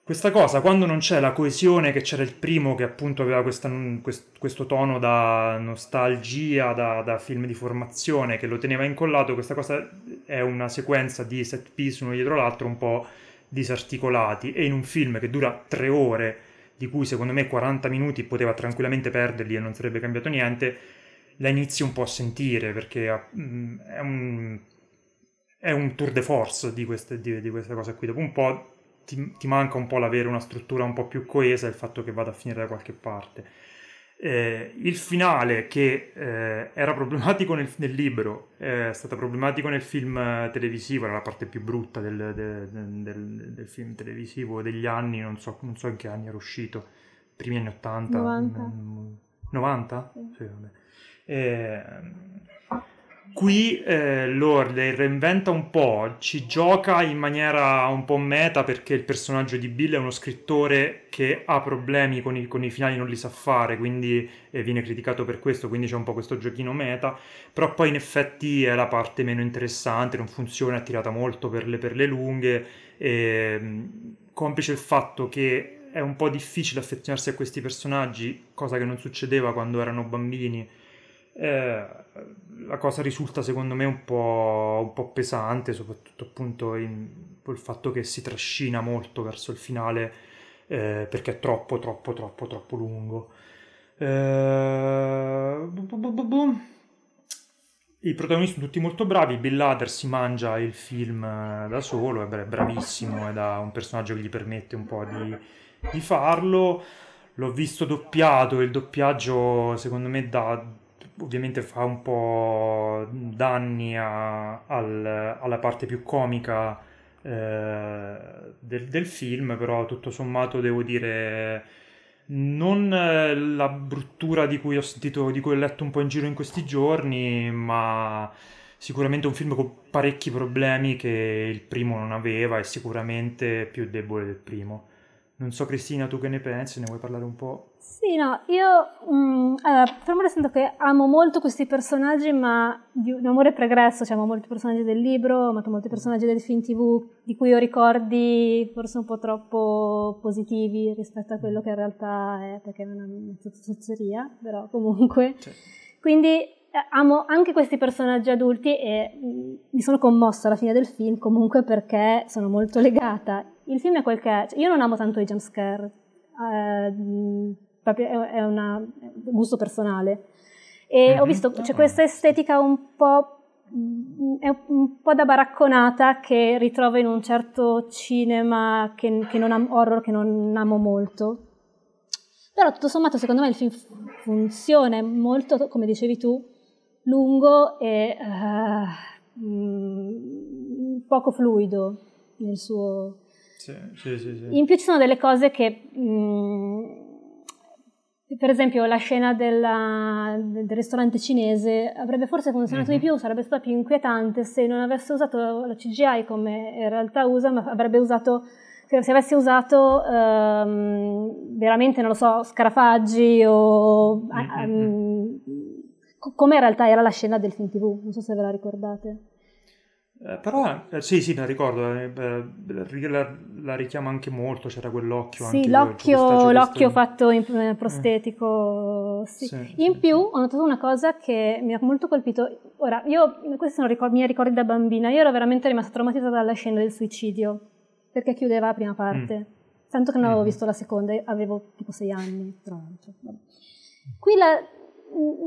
Questa cosa, quando non c'è la coesione che c'era il primo, che appunto aveva questa, quest, questo tono da nostalgia, da, da film di formazione, che lo teneva incollato, questa cosa è una sequenza di set piece uno dietro l'altro un po' disarticolati, e in un film che dura tre ore, di cui secondo me quaranta minuti poteva tranquillamente perderli e non sarebbe cambiato niente, la inizi un po' a sentire, perché è un, è un tour de force di, queste, di, di questa cosa qui. Dopo un po' ti, ti manca un po' l'avere una struttura un po' più coesa, il fatto che vada a finire da qualche parte. Eh, il finale, che eh, era problematico nel, nel libro, è stato problematico nel film televisivo, era la parte più brutta del, del, del, del film televisivo degli anni, non so, non so in che anni era uscito, primi anni ottanta, novanta? novanta? Sì. Sì, vabbè. Eh, qui eh, lo reinventa un po', ci gioca in maniera un po' meta, perché il personaggio di Bill è uno scrittore che ha problemi con i, con i finali, non li sa fare, quindi eh, viene criticato per questo, quindi c'è un po' questo giochino meta, però poi in effetti è la parte meno interessante, non funziona, è tirata molto per le, per le lunghe, e, complice il fatto che è un po' difficile affezionarsi a questi personaggi, cosa che non succedeva quando erano bambini. Eh, la cosa risulta secondo me un po', un po' pesante, soprattutto appunto in, il fatto che si trascina molto verso il finale, eh, perché è troppo troppo troppo troppo lungo. Eh, bu bu bu bu. I protagonisti sono tutti molto bravi, Bill Hader si mangia il film da solo, è bravissimo ed ha un personaggio che gli permette un po' di, di farlo. L'ho visto doppiato, il doppiaggio secondo me dà ovviamente fa un po' danni a, al, alla parte più comica eh, del, del film, però tutto sommato devo dire non la bruttura di cui ho sentito, di cui ho letto un po' in giro in questi giorni, ma sicuramente un film con parecchi problemi che il primo non aveva, e sicuramente più debole del primo. Non so, Cristina, tu che ne pensi? Ne vuoi parlare un po'? Sì, no, io mh, allora, fermo restando che amo molto questi personaggi, ma di un amore pregresso, cioè amo molti personaggi del libro, amo molti personaggi del film tivù, di cui ho ricordi forse un po' troppo positivi rispetto a quello che in realtà è, perché non è una zozzeria, però comunque. Certo. Quindi eh, amo anche questi personaggi adulti, e mh, mi sono commossa alla fine del film comunque, perché sono molto legata. Il film è quel che è. Cioè, io non amo tanto i jumpscare, eh, proprio è un gusto personale, e ho visto c'è cioè, questa estetica un po' è un po' da baracconata che ritrovo in un certo cinema che, che non amo, horror che non amo molto, però tutto sommato secondo me il film funziona, è molto, come dicevi tu, lungo e uh, poco fluido nel suo. Sì, sì, sì, sì. In più ci sono delle cose che, mh, per esempio la scena della, del ristorante cinese avrebbe forse funzionato mm-hmm. di più, sarebbe stata più inquietante se non avesse usato la C G I come in realtà usa, ma avrebbe usato, se avesse usato um, veramente, non lo so, scarafaggi o mm-hmm. um, come in realtà era la scena del film tivù, non so se ve la ricordate. Eh, però eh, sì, sì, la ricordo, eh, eh, la, la richiama anche molto, c'era quell'occhio. Sì, anche l'occhio, questa, questa, l'occhio questa... fatto in prostetico. Eh. Sì. Sì, in sì, più sì. Ho notato una cosa che mi ha molto colpito. Ora, io, questi sono ricordi, miei ricordi da bambina, io ero veramente rimasta traumatizzata dalla scena del suicidio, perché chiudeva la prima parte, mm. tanto che non avevo mm. visto la seconda, avevo tipo sei anni, tra l'altro. Qui la...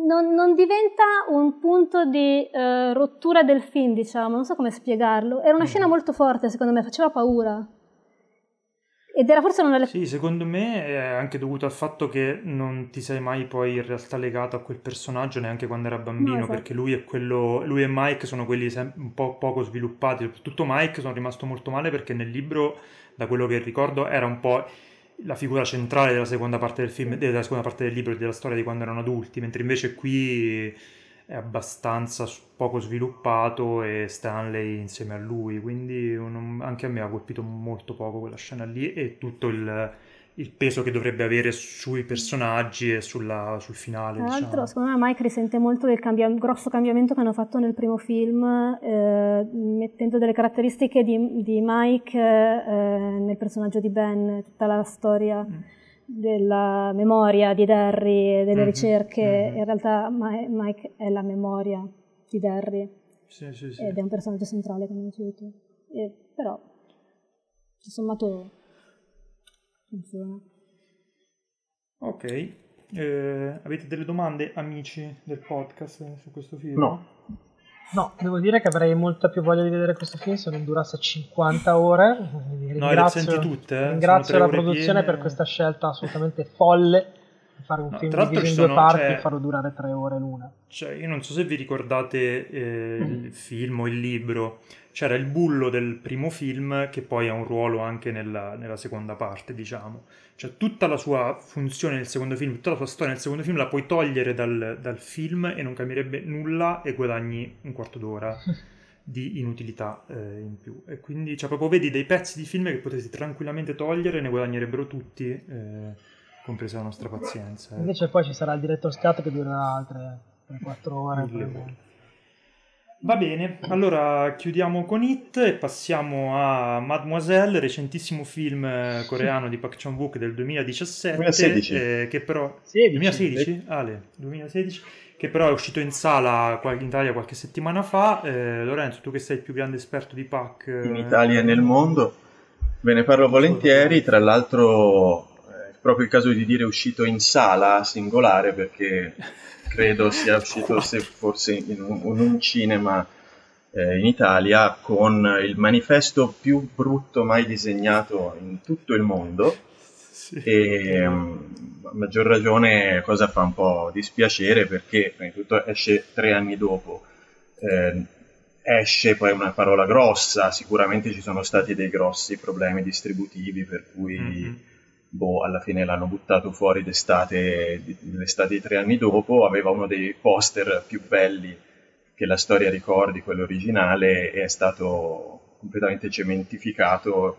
Non, non diventa un punto di eh, rottura del film, diciamo, non so come spiegarlo. Era una scena molto forte, secondo me, faceva paura. Ed era forse una... Sì, secondo me è anche dovuto al fatto che non ti sei mai poi in realtà legato a quel personaggio neanche quando era bambino, no, esatto. Perché lui e, quello, lui e Mike sono quelli un po' poco sviluppati. Soprattutto Mike sono rimasto molto male perché nel libro, da quello che ricordo, era un po'... la figura centrale della seconda parte del film, della seconda parte del libro e della storia di quando erano adulti, mentre invece qui è abbastanza poco sviluppato e Stanley insieme a lui, quindi un, anche a me ha colpito molto poco quella scena lì e tutto il, il peso che dovrebbe avere sui personaggi e sulla, sul finale. Tra l'altro, diciamo. Secondo me Mike risente molto del cambia- grosso cambiamento che hanno fatto nel primo film, eh, mettendo delle caratteristiche di, di Mike eh, nel personaggio di Ben, tutta la storia mm. della memoria di Derry, delle mm-hmm. ricerche, mm-hmm. in realtà Mike è la memoria di Derry, sì, sì, sì. Ed è un personaggio centrale, come dicevi tu, e, però, tutto sommato... Funziona. Ok, eh, avete delle domande, amici del podcast, su questo film? No, no, devo dire che avrei molta più voglia di vedere questo film se non durasse cinquanta ore. Ringrazio, no, le senti tutte, eh? Ringrazio la produzione piene. Per questa scelta assolutamente folle di fare un no, film diviso in due parti e farlo durare tre ore l'una. Cioè, io non so se vi ricordate eh, mm. il film o il libro. C'era il bullo del primo film che poi ha un ruolo anche nella, nella seconda parte, diciamo. Cioè tutta la sua funzione nel secondo film, tutta la sua storia nel secondo film la puoi togliere dal, dal film e non cambierebbe nulla e guadagni un quarto d'ora di inutilità eh, in più. E quindi cioè, proprio vedi dei pezzi di film che potresti tranquillamente togliere e ne guadagnerebbero tutti, eh, compresa la nostra pazienza. Eh. Invece poi ci sarà il direttor scatto che durerà altre tre quattro ore. Va bene, allora chiudiamo con It e passiamo a Mademoiselle, recentissimo film coreano di Park Chan-wook del duemiladiciassette. duemilasedici. Eh, che però... sedici. duemilasedici? Ale, duemilasedici. Che però è uscito in sala in Italia qualche settimana fa. Eh, Lorenzo, tu che sei il più grande esperto di Park... In Italia e nel mondo, ve ne parlo volentieri, tra l'altro è proprio il caso di dire uscito in sala singolare perché... credo sia uscito se forse in un, un cinema eh, in Italia con il manifesto più brutto mai disegnato in tutto il mondo, sì. E um, a maggior ragione cosa fa un po' dispiacere perché prima di tutto esce tre anni dopo, eh, esce poi una parola grossa, sicuramente ci sono stati dei grossi problemi distributivi per cui... Mm-hmm. Boh, alla fine l'hanno buttato fuori d'estate, l'estate di tre anni dopo, aveva uno dei poster più belli che la storia ricordi, quello originale, e è stato completamente cementificato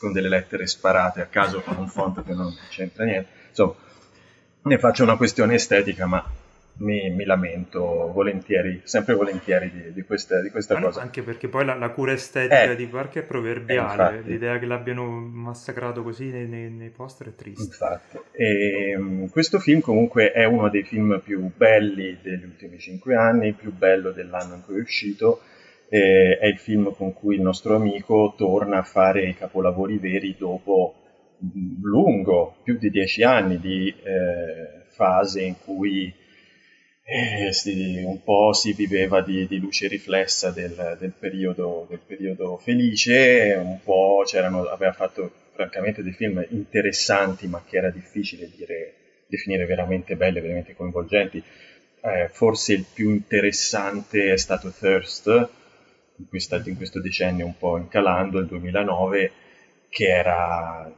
con delle lettere sparate a caso con un font che non c'entra niente. Insomma, ne faccio una questione estetica, ma mi, mi lamento volentieri, sempre volentieri di, di questa, di questa cosa. Anche perché poi la, la cura estetica eh, di Park è proverbiale, eh, l'idea che l'abbiano massacrato così nei, nei, nei poster è triste. Infatti. E, questo film comunque è uno dei film più belli degli ultimi cinque anni, più bello dell'anno in cui è uscito, e, è il film con cui il nostro amico torna a fare i capolavori veri dopo lungo, più di dieci anni di eh, fase in cui... Eh, sì, un po' si viveva di, di luce riflessa del, del, periodo, del periodo felice, un po' c'erano, aveva fatto francamente dei film interessanti ma che era difficile dire, definire veramente belli, veramente coinvolgenti. Eh, forse il più interessante è stato Thirst, in, questa, in questo decennio un po' incalando, il duemilanove, che era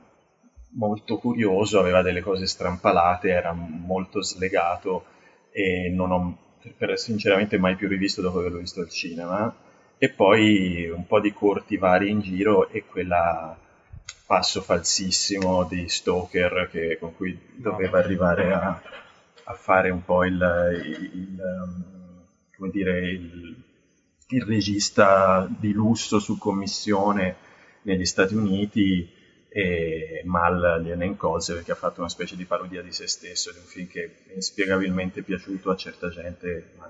molto curioso, aveva delle cose strampalate, era molto slegato e non ho per, sinceramente mai più rivisto dopo averlo visto al cinema, e poi un po' di corti vari in giro e quella passo falsissimo di Stoker che, con cui doveva arrivare a, a fare un po' il, il, il, come dire, il, il regista di lusso su commissione negli Stati Uniti, e Mal gli elencò perché ha fatto una specie di parodia di se stesso, di un film che è inspiegabilmente piaciuto a certa gente, ma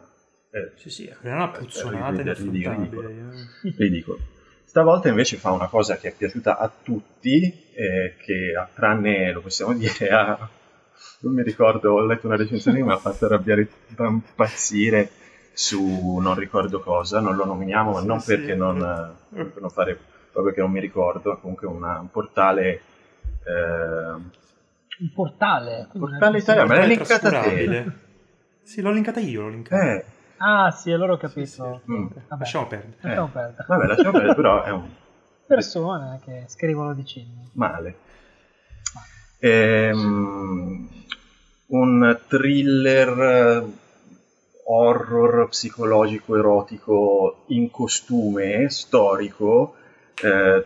eh, sì sì, è una puzzolata ridicolo. Eh. ridicolo. Stavolta invece fa una cosa che è piaciuta a tutti, eh, che tranne, lo possiamo dire, a... non mi ricordo, ho letto una recensione che mi ha fatto arrabbiare, impazzire su non ricordo cosa, non lo nominiamo, ma sì, non sì, perché sì. Non, eh. non fare, proprio perché non mi ricordo, comunque una, un portale... Eh... Un portale? Portale italiano, ma l'hai linkata te. Sì, l'ho linkata io, l'ho linkata. Eh. Ah sì, allora ho capito. Sì, sì. Mm. Vabbè. Lasciamo perdere. Eh. Lasciamo perdere. Vabbè, lasciamo perdere, però è un... persone che scrivono di cinema. Male. Ehm, un thriller horror psicologico erotico in costume storico, eh,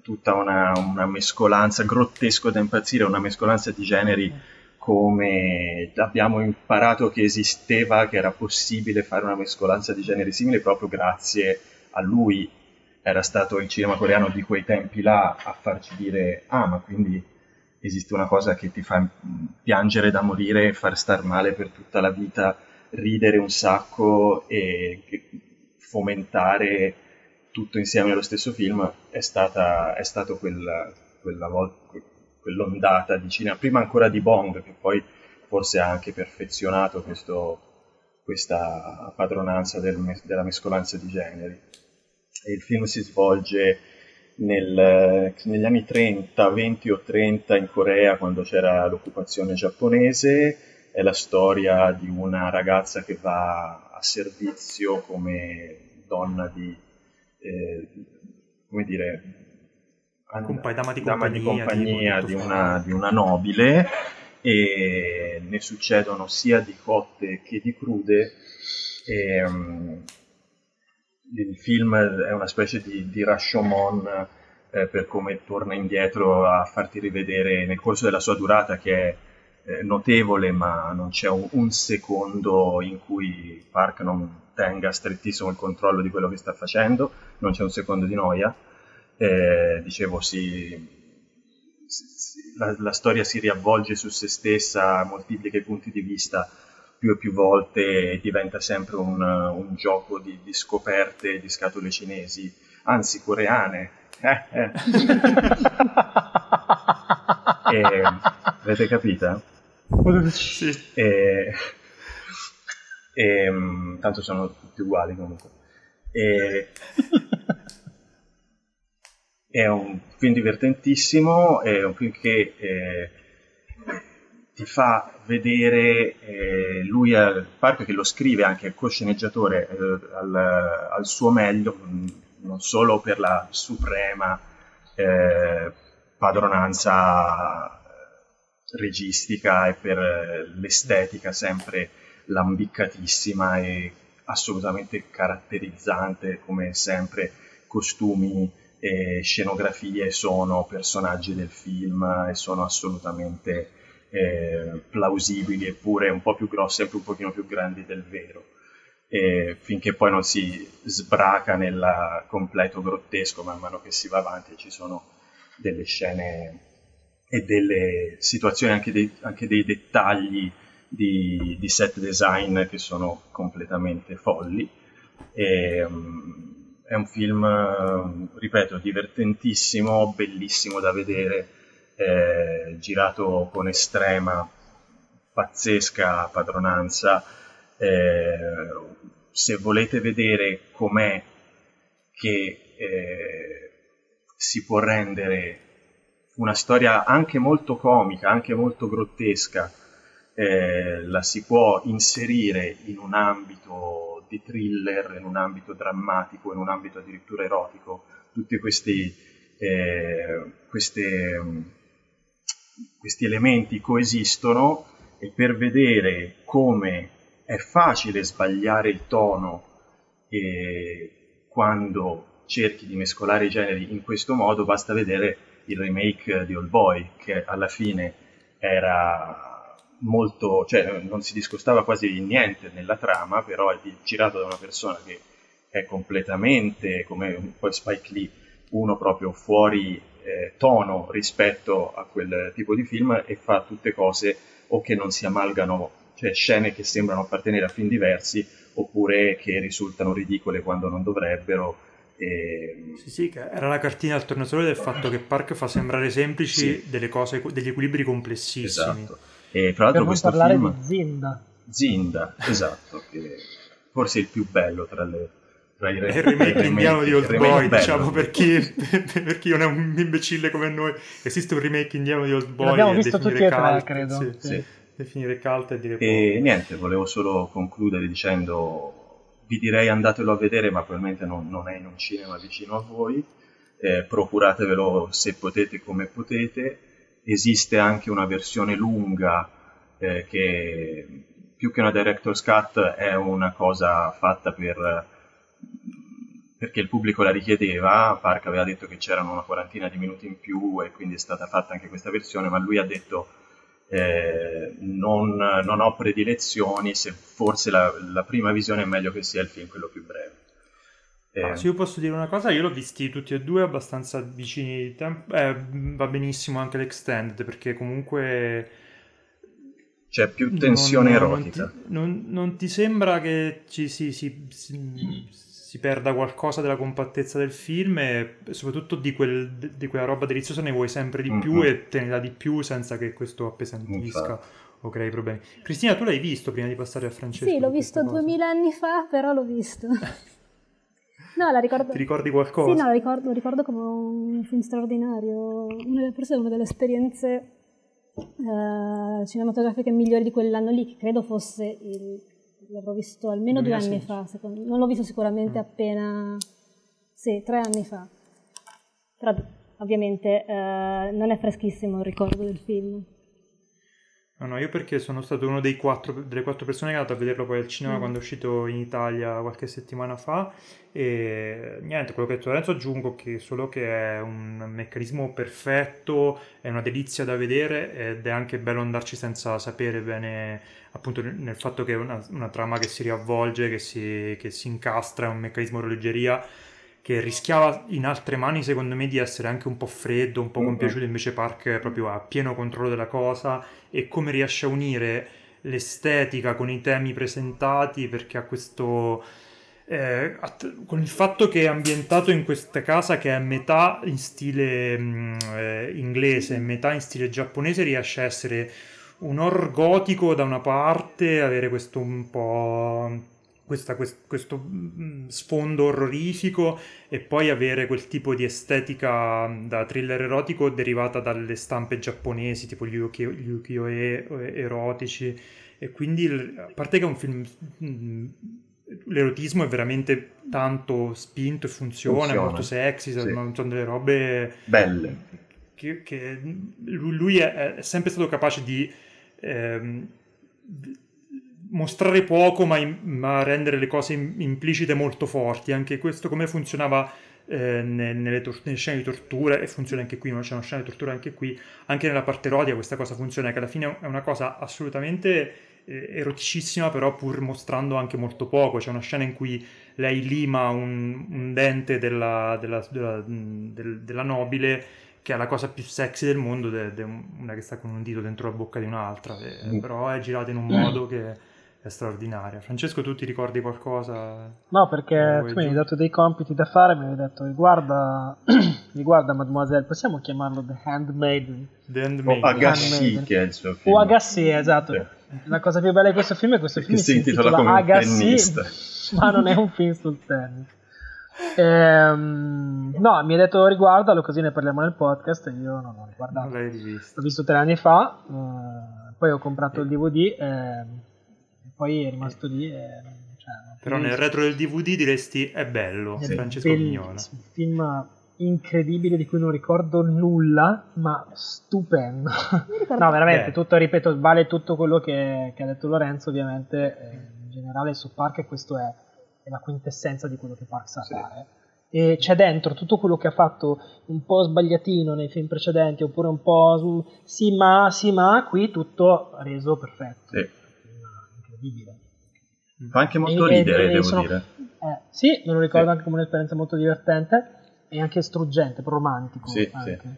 tutta una, una mescolanza grottesco da impazzire, una mescolanza di generi come abbiamo imparato che esisteva, che era possibile fare una mescolanza di generi simili proprio grazie a lui. Era stato il cinema coreano di quei tempi là a farci dire ah, ma quindi esiste una cosa che ti fa piangere da morire, far star male per tutta la vita, ridere un sacco e fomentare tutto insieme allo stesso film, è stata è stato quella, quella volta, quell'ondata di cinema, prima ancora di Bong, che poi forse ha anche perfezionato questo, questa padronanza del, della mescolanza di generi. E il film si svolge... Nel, negli anni trenta, venti o trenta in Corea, quando c'era l'occupazione giapponese. È la storia di una ragazza che va a servizio come donna di eh, come dire Compa- dama di dama compagnia, di, compagnia di, una, di una nobile, e ne succedono sia di cotte che di crude, e um, il film è una specie di, di Rashomon eh, per come torna indietro a farti rivedere nel corso della sua durata, che è eh, notevole, ma non c'è un, un secondo in cui Park non tenga strettissimo il controllo di quello che sta facendo, non c'è un secondo di noia. Eh, dicevo, si, si, si, la, la storia si riavvolge su se stessa, moltiplica i punti di vista più e più volte, diventa sempre un, un gioco di, di scoperte, di scatole cinesi, anzi coreane. Eh, eh. E, avete capito? Sì. E, e, tanto sono tutti uguali comunque. E, è un film divertentissimo, è un film che... Eh, ti fa vedere, eh, lui al Park, che lo scrive anche il co-sceneggiatore, eh, al, al suo meglio, non solo per la suprema eh, padronanza registica e per l'estetica sempre lambiccatissima e assolutamente caratterizzante, come sempre costumi e scenografie sono personaggi del film e sono assolutamente... Eh, plausibili, eppure un po' più grossi, anche un pochino più grandi del vero, eh, finché poi non si sbraca nel completo grottesco. Man mano che si va avanti ci sono delle scene e delle situazioni, anche dei, anche dei dettagli di, di set design che sono completamente folli. E, um, è un film, ripeto, divertentissimo, bellissimo da vedere. Eh, girato con estrema pazzesca padronanza. Eh, se volete vedere com'è che eh, si può rendere una storia anche molto comica, anche molto grottesca, eh, la si può inserire in un ambito di thriller, in un ambito drammatico, in un ambito addirittura erotico, tutti questi eh, queste questi elementi coesistono, e per vedere come è facile sbagliare il tono e quando cerchi di mescolare i generi in questo modo, basta vedere il remake di Old Boy, che alla fine era molto, cioè non si discostava quasi niente nella trama, però è girato da una persona che è completamente, come poi Spike Lee, uno proprio fuori eh, tono rispetto a quel tipo di film, e fa tutte cose o che non si amalgano, cioè scene che sembrano appartenere a film diversi oppure che risultano ridicole quando non dovrebbero. E... Sì, sì, era la cartina al tornasole del fatto che Park fa sembrare semplici sì. delle cose, degli equilibri complessissimi. Esatto. E tra l'altro per questo parlare film... di Zinda. Zinda, esatto, che forse è il più bello tra le tra i remake, remake indiano di Old Boy, diciamo, per chi, per chi non è un imbecille come noi, esiste un remake indiano di Old Boy. L'abbiamo visto tutti e tre, credo. Sì, sì. Sì. Definire cult e dire e po- niente, volevo solo concludere dicendo... Vi direi andatelo a vedere, ma probabilmente non, non è in un cinema vicino a voi, eh, procuratevelo se potete, come potete. Esiste anche una versione lunga eh, che più che una director's cut è una cosa fatta per, perché il pubblico la richiedeva. Park aveva detto che c'erano una quarantina di minuti in più e quindi è stata fatta anche questa versione, ma lui ha detto Eh, non, non ho predilezioni, se forse la, la prima visione è meglio che sia il film quello più breve. Eh. Ah, se io posso dire una cosa, io l'ho visti tutti e due abbastanza vicini di tempo, eh, va benissimo anche l'extended perché comunque c'è più tensione non, erotica. Non ti, non, non ti sembra che ci si, si, si, mm. si perda qualcosa della compattezza del film e soprattutto di, quel, di quella roba deliziosa ne vuoi sempre di mm-hmm. più e te ne dà di più senza che questo appesantisca Infatti. o crei problemi. Cristina, tu l'hai visto prima di passare a Francesco? Sì, l'ho visto duemila anni fa, però l'ho visto. No, la ricordo. Ti ricordi qualcosa? Sì, no, la ricordo, la ricordo come un film straordinario, forse una delle esperienze eh, cinematografiche migliori di quell'anno lì, che credo fosse il... L'avrò visto almeno due anni fa, secondo me. Non l'ho visto sicuramente mm. appena, sì, tre anni fa. Però ovviamente eh, non è freschissimo il ricordo del film. No, no, io perché sono stato uno dei quattro, delle quattro persone che è andato a vederlo poi al cinema mm. quando è uscito in Italia qualche settimana fa. E niente, quello che ha detto Lorenzo aggiungo che solo che è un meccanismo perfetto, è una delizia da vedere ed è anche bello andarci senza sapere bene, appunto nel fatto che è una, una trama che si riavvolge, che si, che si incastra, è un meccanismo di orologeria che rischiava in altre mani secondo me di essere anche un po' freddo, un po' mm-hmm. compiaciuto, invece Park è proprio a pieno controllo della cosa e come riesce a unire l'estetica con i temi presentati, perché ha questo eh, att- con il fatto che è ambientato in questa casa che è metà in stile mh, eh, inglese, metà in stile giapponese, riesce a essere un horror gotico da una parte, avere questo un po' Questa, questo sfondo orrorifico e poi avere quel tipo di estetica da thriller erotico derivata dalle stampe giapponesi tipo gli ukiyo-e erotici, e quindi a parte che è un film l'erotismo è veramente tanto spinto e funziona, funziona. È molto sexy, sì. Sono delle robe belle che, che lui è, è sempre stato capace di ehm, mostrare poco ma, in, ma rendere le cose in, implicite molto forti. Anche questo come funzionava eh, nelle, nelle, tor- nelle scene di tortura e funziona anche qui, non c'è una scena di tortura anche qui, anche nella parte erotica questa cosa funziona, che alla fine è una cosa assolutamente eh, eroticissima però pur mostrando anche molto poco. C'è una scena in cui lei lima un, un dente della, della, della, del, della nobile che è la cosa più sexy del mondo, de, de una che sta con un dito dentro la bocca di un'altra, de, però è girata in un modo che è straordinaria. Francesco, tu ti ricordi qualcosa? No, perché tu mi hai dato dei compiti da fare, mi hai detto riguarda, riguarda Mademoiselle, possiamo chiamarlo The Handmaiden? The Handmaiden. O Agassi, che è il suo film. O Agassi, esatto. Sì. La cosa più bella di questo film è questo film che si intitola come Agassi, un tennista. Ma non è un film sul tennis. Ehm, no, mi hai detto riguarda, così ne parliamo nel podcast, e io non l'ho riguardato. Non l'hai visto. L'ho visto tre anni fa, eh, poi ho comprato eh. il D V D, eh, poi è rimasto lì e, cioè, però nel retro del D V D diresti è bello, è Francesco Ghignola, un film incredibile di cui non ricordo nulla ma stupendo. No, veramente Beh. tutto, ripeto, vale tutto quello che, che ha detto Lorenzo ovviamente eh, in generale su Park, e questo è, è la quintessenza di quello che Park sa sì. fare, e c'è dentro tutto quello che ha fatto un po' sbagliatino nei film precedenti oppure un po' sì ma sì ma qui tutto reso perfetto sì. Fa anche molto e, ridere, e, devo sono, dire. eh, sì, me lo ricordo, sì, anche come un'esperienza molto divertente e anche struggente, romantico, sì, anche. Sì.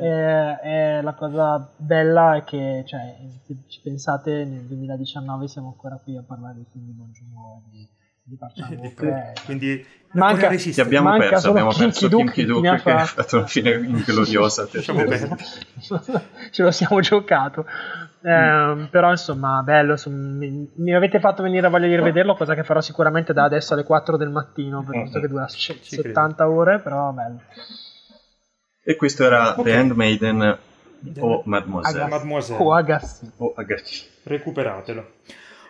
E, e la cosa bella è che, cioè, se ci pensate, nel duemiladiciannove siamo ancora qui a parlare di film di Bong Joon-ho, di, di Park Chan-wook, quindi manca, resiste, abbiamo manca perso, abbiamo Kim perso Kim Ki-duk, che fa... è stato una fine ingloriosa. Ce lo siamo giocato, eh, mm. però insomma bello, insomma, mi, mi avete fatto venire a voglia di rivederlo, cosa che farò sicuramente da adesso alle quattro del mattino, piuttosto mm. che dura c- settanta ore, però bello. E questo era okay. The Handmaiden o Mademoiselle. Aga, Mademoiselle. O Agassi. O Agassi. Recuperatelo.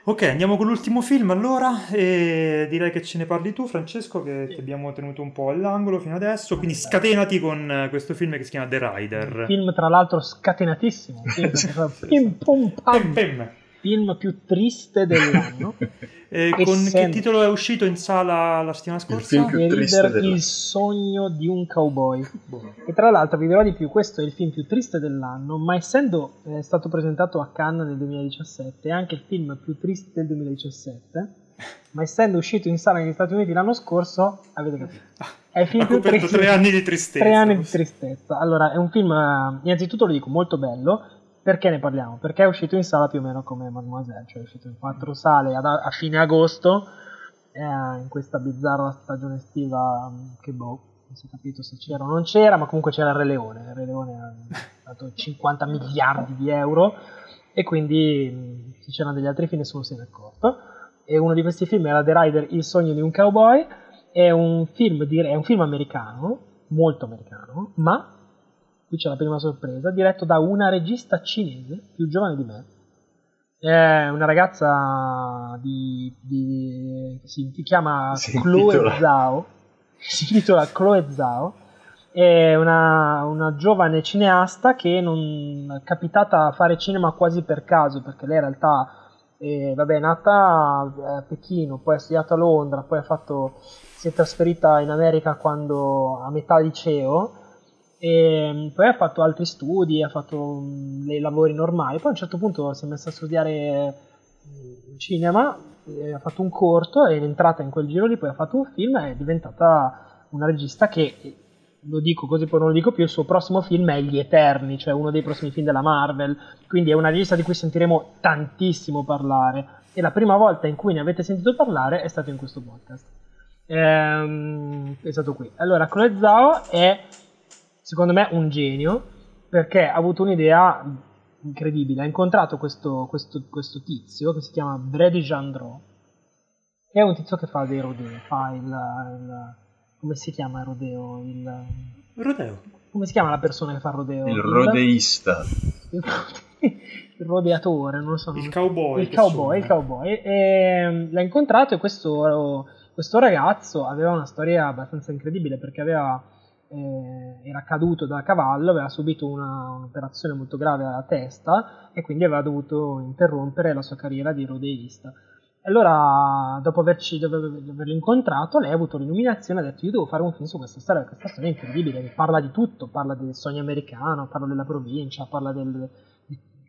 Ok, andiamo con l'ultimo film allora, e direi che ce ne parli tu, Francesco, che ti abbiamo tenuto un po' all'angolo fino adesso, quindi scatenati con questo film che si chiama The Rider. Un film tra l'altro scatenatissimo, film, pim, pum, pam. Pem, pem. Film più triste dell'anno. Eh, e con sempre... Che titolo è uscito in sala la settimana scorsa? Il, film più triste dell'anno. Il sogno di un cowboy. Buono. E tra l'altro vi dirò di più, questo è il film più triste dell'anno, ma essendo eh, stato presentato a Cannes nel duemiladiciassette, è anche il film più triste del duemiladiciassette, ma essendo uscito in sala negli Stati Uniti l'anno scorso, avete capito. È il film ha più triste. Tre anni di tristezza. Tre anni di tristezza. Allora, è un film, eh, innanzitutto lo dico, molto bello. Perché ne parliamo? Perché è uscito in sala più o meno come Mademoiselle, cioè è uscito in quattro sale ad, a fine agosto, eh, in questa bizzarra stagione estiva che boh, non si è capito se c'era o non c'era, ma comunque c'era il Re Leone, il Re Leone ha dato cinquanta miliardi di euro e quindi se c'erano degli altri film nessuno se ne è accorto, e uno di questi film era The Rider, Il sogno di un cowboy, è un film, di, è un film americano, molto americano, ma... qui c'è la prima sorpresa, diretto da una regista cinese, più giovane di me, è una ragazza di, di si chiama si Chloe intitola. Zhao, si intitola Chloe Zhao, è una, una giovane cineasta che non è capitata a fare cinema quasi per caso, perché lei in realtà è, vabbè, è nata a Pechino, poi ha studiato a Londra, poi ha fatto, si è trasferita in America quando a metà liceo, e poi ha fatto altri studi, ha fatto dei lavori normali, poi a un certo punto si è messa a studiare cinema, ha fatto un corto, è entrata in quel giro lì, poi ha fatto un film e è diventata una regista che, lo dico così poi non lo dico più, il suo prossimo film è Gli Eterni, cioè uno dei prossimi film della Marvel, quindi è una regista di cui sentiremo tantissimo parlare, e la prima volta in cui ne avete sentito parlare è stato in questo podcast, ehm, è stato qui. Allora, Chloe Zhao è secondo me un genio, perché ha avuto un'idea incredibile. Ha incontrato questo, questo, questo tizio che si chiama Brady Gendreau, che è un tizio che fa dei rodeo, fa il, il come si chiama il rodeo? Il rodeo. Come si chiama la persona che fa il rodeo? Il rodeista. Il, il rodeatore, non lo so. Il cowboy. Il cowboy, il cowboy. E l'ha incontrato e questo, questo ragazzo aveva una storia abbastanza incredibile, perché aveva... era caduto da cavallo, aveva subito una, un'operazione molto grave alla testa e quindi aveva dovuto interrompere la sua carriera di rodeista. Allora, dopo averci, dopo averlo incontrato, lei ha avuto l'illuminazione e ha detto: io devo fare un film su questa storia, questa storia è incredibile, che parla di tutto, parla del sogno americano, parla della provincia, parla del...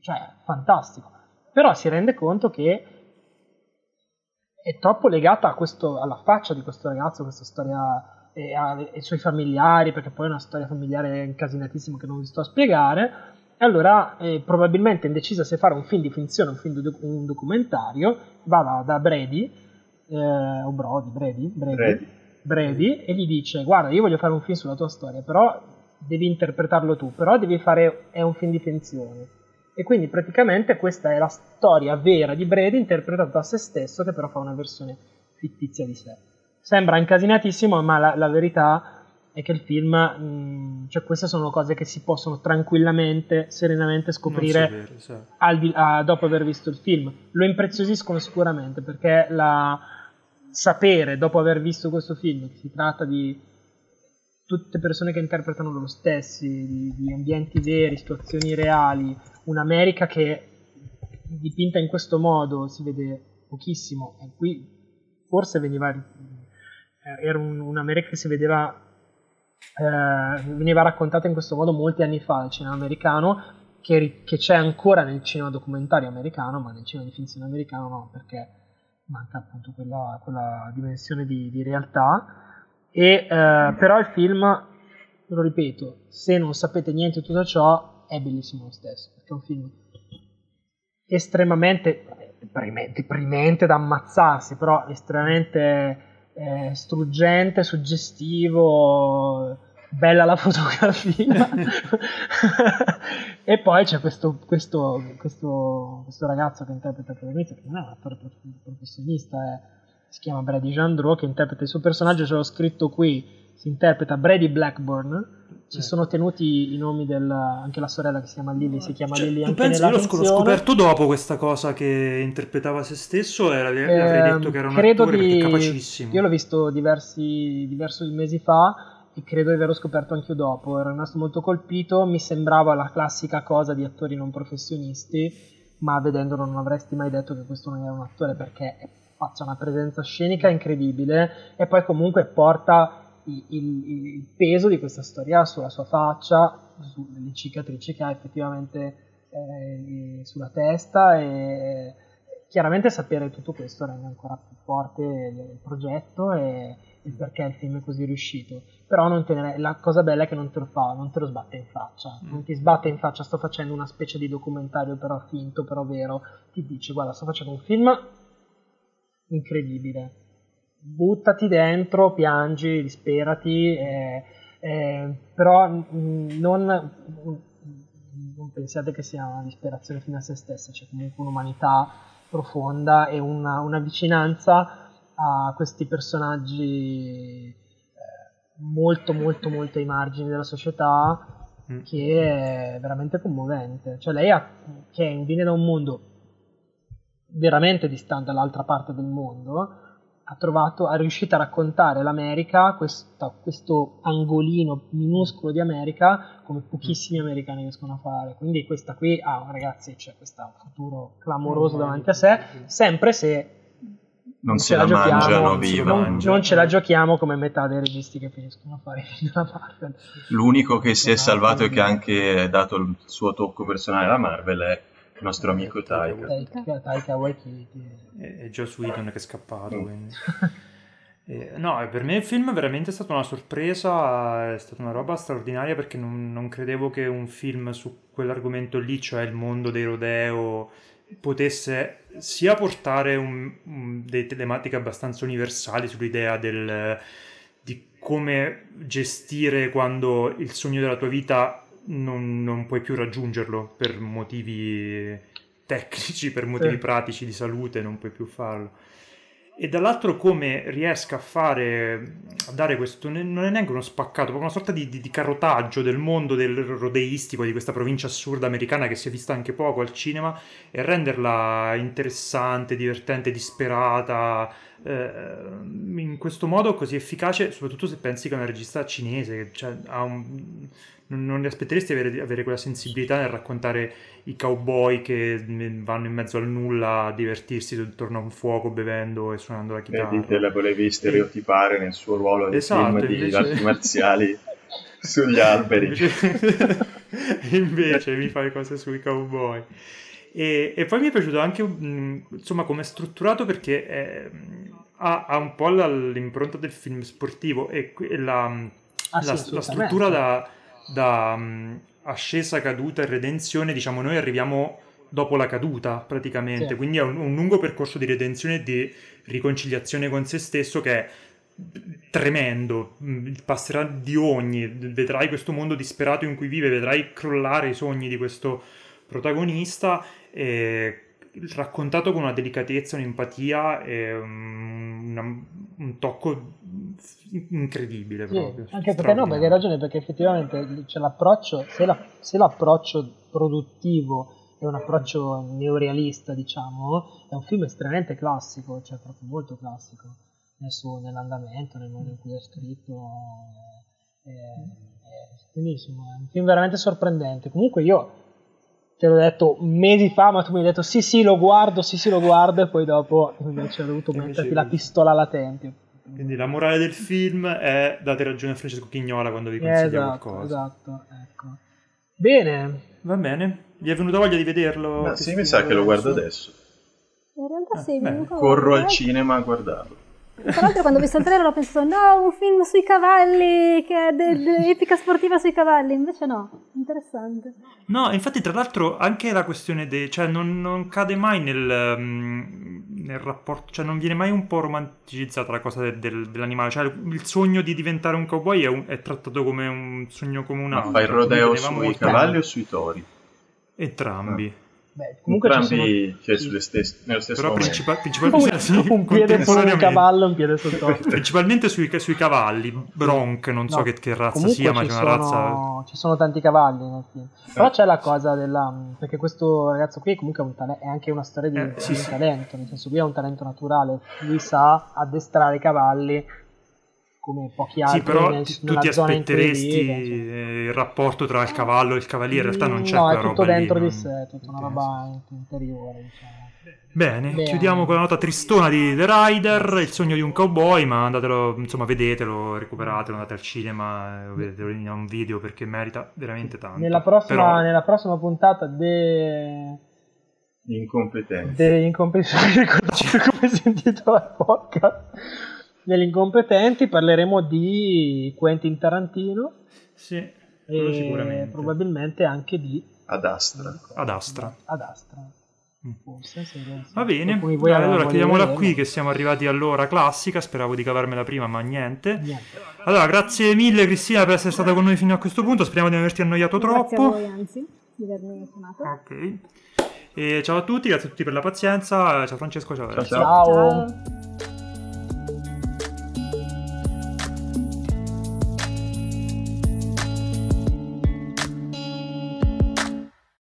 cioè, fantastico. Però si rende conto che è troppo legata a questo, alla faccia di questo ragazzo, questa storia... e ai suoi familiari, perché poi è una storia familiare incasinatissima che non vi sto a spiegare, e allora eh, probabilmente indecisa se fare un film di finzione o un film doc- un documentario, va da, da Brady eh, o Brody, Brady, Brady, Brady. Brady e gli dice: guarda, io voglio fare un film sulla tua storia, però devi interpretarlo tu, però devi fare, è un film di finzione, e quindi praticamente questa è la storia vera di Brady interpretata da se stesso, che però fa una versione fittizia di sé. Sembra incasinatissimo, ma la, la verità è che il film, mh, cioè queste sono cose che si possono tranquillamente, serenamente scoprire vero, sì. al di, a, dopo aver visto il film. Lo impreziosiscono sicuramente, perché la, sapere dopo aver visto questo film che si tratta di tutte persone che interpretano loro stessi, di, di ambienti veri, situazioni reali, un'America che dipinta in questo modo si vede pochissimo, e qui forse veniva... era un, un'America che si vedeva eh, veniva raccontata in questo modo molti anni fa nel cinema americano, che, che c'è ancora nel cinema documentario americano, ma nel cinema di finzione americano no, perché manca appunto quella, quella dimensione di, di realtà. E eh, però il film, lo ripeto, se non sapete niente di tutto ciò, è bellissimo lo stesso, perché è un film estremamente deprimente da ammazzarsi, però estremamente eh, struggente, suggestivo, bella la fotografia. E poi c'è questo, questo, questo, questo ragazzo che interpreta il protagonista, che non è un attore professionista, è, si chiama Brady Jandreau, che interpreta il suo personaggio, ce l'ho scritto qui, si interpreta Brady Blackburn. Ci sono tenuti i nomi del, anche la sorella che si chiama Lily, si chiama, cioè, Lily anche pensi, nella pensi, io l'ho scoperto dopo questa cosa, che interpretava se stesso, e l'avrei detto che era un attore di, capacissimo. Io l'ho visto diversi, diversi mesi fa e credo di averlo scoperto anche io dopo, ero rimasto molto colpito, mi sembrava la classica cosa di attori non professionisti, ma vedendolo non avresti mai detto che questo non era un attore, perché faccia una presenza scenica incredibile e poi comunque porta... Il, il, il peso di questa storia sulla sua faccia, sulle cicatrici che ha effettivamente eh, sulla testa, e chiaramente sapere tutto questo rende ancora più forte il, il progetto e il perché il film è così riuscito. Però non te ne, la cosa bella è che non te lo fa, non te lo sbatte in faccia, non ti sbatte in faccia sto facendo una specie di documentario però finto, però vero, ti dice guarda sto facendo un film incredibile, buttati dentro, piangi, disperati, eh, eh, però mh, non, mh, non pensiate che sia una disperazione fino a se stessa, c'è comunque un'umanità profonda e una, una vicinanza a questi personaggi molto molto molto ai margini della società, mm. che è veramente commovente. Cioè lei ha, che viene da un mondo veramente distante, dall'altra parte del mondo, ha trovato, è riuscita a raccontare l'America, questa, questo angolino minuscolo di America, come pochissimi americani riescono a fare. Quindi questa qui, ah ragazzi, c'è questo futuro clamoroso davanti a sé, sempre se non ce la mangiano viva. Non ce la giochiamo come metà dei registi che riescono a fare da Marvel. L'unico che si è salvato e che ha anche dato il suo tocco personale alla Marvel è il nostro amico Taika Taika, Taika Waititi e Joss Whedon, che è scappato, quindi. eh, no, per me il film è veramente stata una sorpresa, è stata una roba straordinaria, perché non, non credevo che un film su quell'argomento lì, cioè il mondo dei rodeo, potesse sia portare un, un, delle tematiche abbastanza universali sull'idea del, di come gestire quando il sogno della tua vita Non, non puoi più raggiungerlo per motivi tecnici, per motivi sì. pratici di salute, non puoi più farlo, e dall'altro come riesca a fare, a dare questo, non è neanche uno spaccato, ma una sorta di, di, di carotaggio del mondo del rodeistico, di questa provincia assurda americana che si è vista anche poco al cinema, e renderla interessante, divertente, disperata in questo modo così efficace, soprattutto se pensi che è una regista cinese, cioè ha un... non ti aspetteresti di avere, avere quella sensibilità nel raccontare i cowboy che vanno in mezzo al nulla a divertirsi intorno a un fuoco bevendo e suonando la chitarra, e te la volevi stereotipare e... nel suo ruolo di esatto, film di invece... arti marziali sugli alberi invece... invece mi fai cose sui cowboy. E, e poi mi è piaciuto anche, insomma, come è strutturato, perché è, ha, ha un po' la, l'impronta del film sportivo e, e la, ah, la, sì, la struttura da, da ascesa, caduta e redenzione, diciamo noi arriviamo dopo la caduta praticamente, sì. Quindi è un, un lungo percorso di redenzione e di riconciliazione con se stesso che è tremendo, passerà di ogni, vedrai questo mondo disperato in cui vive, vedrai crollare i sogni di questo protagonista, eh, raccontato con una delicatezza, un'empatia e um, una, un tocco incredibile proprio. Sì, anche perché no, perché hai ragione, perché effettivamente c'è l'approccio, se, la, se l'approccio produttivo è un approccio neorealista, diciamo, è un film estremamente classico, cioè proprio molto classico nel suo, nell'andamento, nel modo in cui è scritto, è, è, quindi insomma è un film veramente sorprendente. Comunque io te l'ho detto mesi fa, ma tu mi hai detto sì sì lo guardo, sì sì lo guardo, e poi dopo invece hai dovuto metterti la pistola alla tempia. Quindi la morale del film è: date ragione a Francesco Ghignola quando vi consiglia esatto, qualcosa. Esatto, ecco. Bene. Va bene. Vi è venuta voglia di vederlo? Ma sì, mi sa che lo guardo adesso. In realtà sei eh, venuto... Corro al cinema a guardarlo. Tra l'altro quando ho visto il trailer ho pensato, no, un film sui cavalli, che è dell'epica sportiva sui cavalli, invece no, interessante. No, infatti tra l'altro anche la questione dei... cioè non, non cade mai nel, nel rapporto, cioè non viene mai un po' romanticizzata la cosa del, del, dell'animale, cioè il, il sogno di diventare un cowboy è, un, è trattato come un sogno come un altro. Ma fai il rodeo sui cavalli o sui tori? Entrambi. Ah. Beh, comunque entrambi, sono... cioè, sulle stesse, nello stesso però momento. Principal, principalmente un, un piede sopra il cavallo, un piede sotto. Principalmente sui, sui cavalli, Bronc, non no, so che, che razza sia, ma c'è una sono, razza... Ci sono tanti cavalli nel film. Eh. Però c'è la cosa della... perché questo ragazzo qui comunque è, un tale- è anche una storia di, eh, sì, di sì. talento, nel senso lui ha un talento naturale, lui sa addestrare i cavalli come pochi altri. Sì, però nel, tu ti aspetteresti vive, cioè. il rapporto tra il cavallo e il cavaliere, in realtà non c'è no, quella roba. No, è tutto dentro lì, di sé, è tutta una roba interiore, diciamo. Bene, Bene, chiudiamo con la nota tristona di The Rider, il sogno di un cowboy, ma andatelo, insomma, vedetelo, recuperatelo, andate al cinema, vedetelo in un video perché merita veramente tanto. Nella prossima, però... nella prossima puntata de... Incompetenza. De incompetenza, ricordate come si intitola il podcast. Negli incompetenti parleremo di Quentin Tarantino. Sì, e sicuramente. Probabilmente anche di Ad Astra. Ad Astra. Ad Astra. Mm. Forse, sì, sì. Va bene. Dai, allora chiudiamola qui che siamo arrivati all'ora classica. Speravo di cavarmela prima, ma niente. niente. Allora, grazie mille Cristina per essere stata con noi fino a questo punto. Speriamo di non averti annoiato grazie troppo. Grazie a voi, anzi, di avermi chiamato. Ok. E ciao a tutti, grazie a tutti per la pazienza. Ciao Francesco, ciao. Ciao. ciao. ciao.